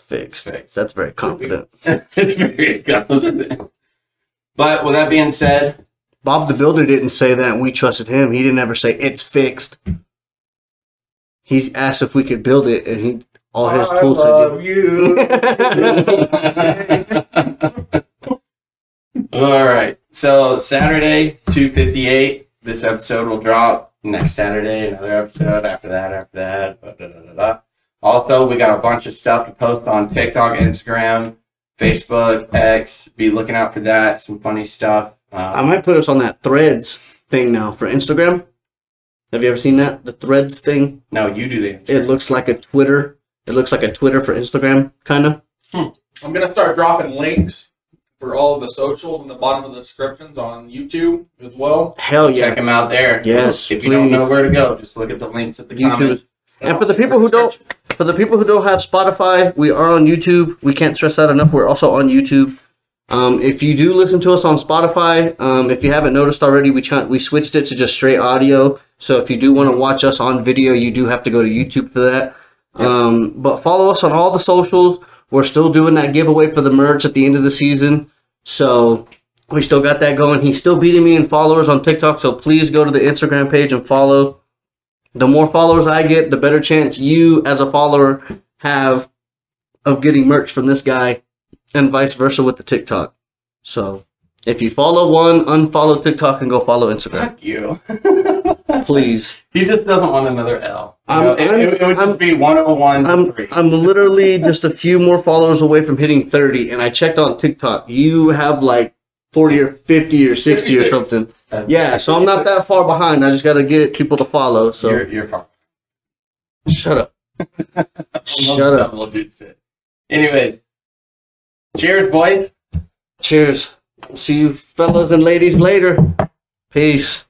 fixed. That's very confident. But with that being said, Bob the Builder didn't say that, and we trusted him. He didn't ever say it's fixed. He asked if we could build it, and he. All his tools. I love you. All right. So Saturday, 2:58. This episode will drop next Saturday. Another episode after that. Blah, blah, blah. Also, we got a bunch of stuff to post on TikTok, Instagram, Facebook, X. Be looking out for that. Some funny stuff. I might put us on that Threads thing now for Instagram. Have you ever seen that? The Threads thing. No, you do the Instagram. It looks like a Twitter. It looks like a Twitter for Instagram, kind of. I'm going to start dropping links for all of the socials in the bottom of the descriptions on YouTube as well. Hell yeah. Check them out there. Yes, If please. You don't know where to go, just look at the links at the YouTube. Comments. And for the people who don't have Spotify, we are on YouTube. We can't stress that enough. We're also on YouTube. If you do listen to us on Spotify, if you haven't noticed already, we switched it to just straight audio. So if you do want to watch us on video, you do have to go to YouTube for that. Yep. But follow us on all the socials. We're still doing that giveaway for the merch at the end of the season. So we still got that going. He's still beating me in followers on TikTok. So please go to the Instagram page and follow. The more followers I get, the better chance you as a follower have of getting merch from this guy. And vice versa with the TikTok. So, if you follow one, unfollow TikTok and go follow Instagram. Fuck you. Please. He just doesn't want another L. It would just be 101. I'm literally just a few more followers away from hitting 30. And I checked on TikTok. You have like 40 or 50 or 60 36. Or something. Yeah, so I'm not that far behind. I just got to get people to follow. So you're far. Shut up. Anyways. Cheers, boys. Cheers. See you fellas and ladies later. Peace.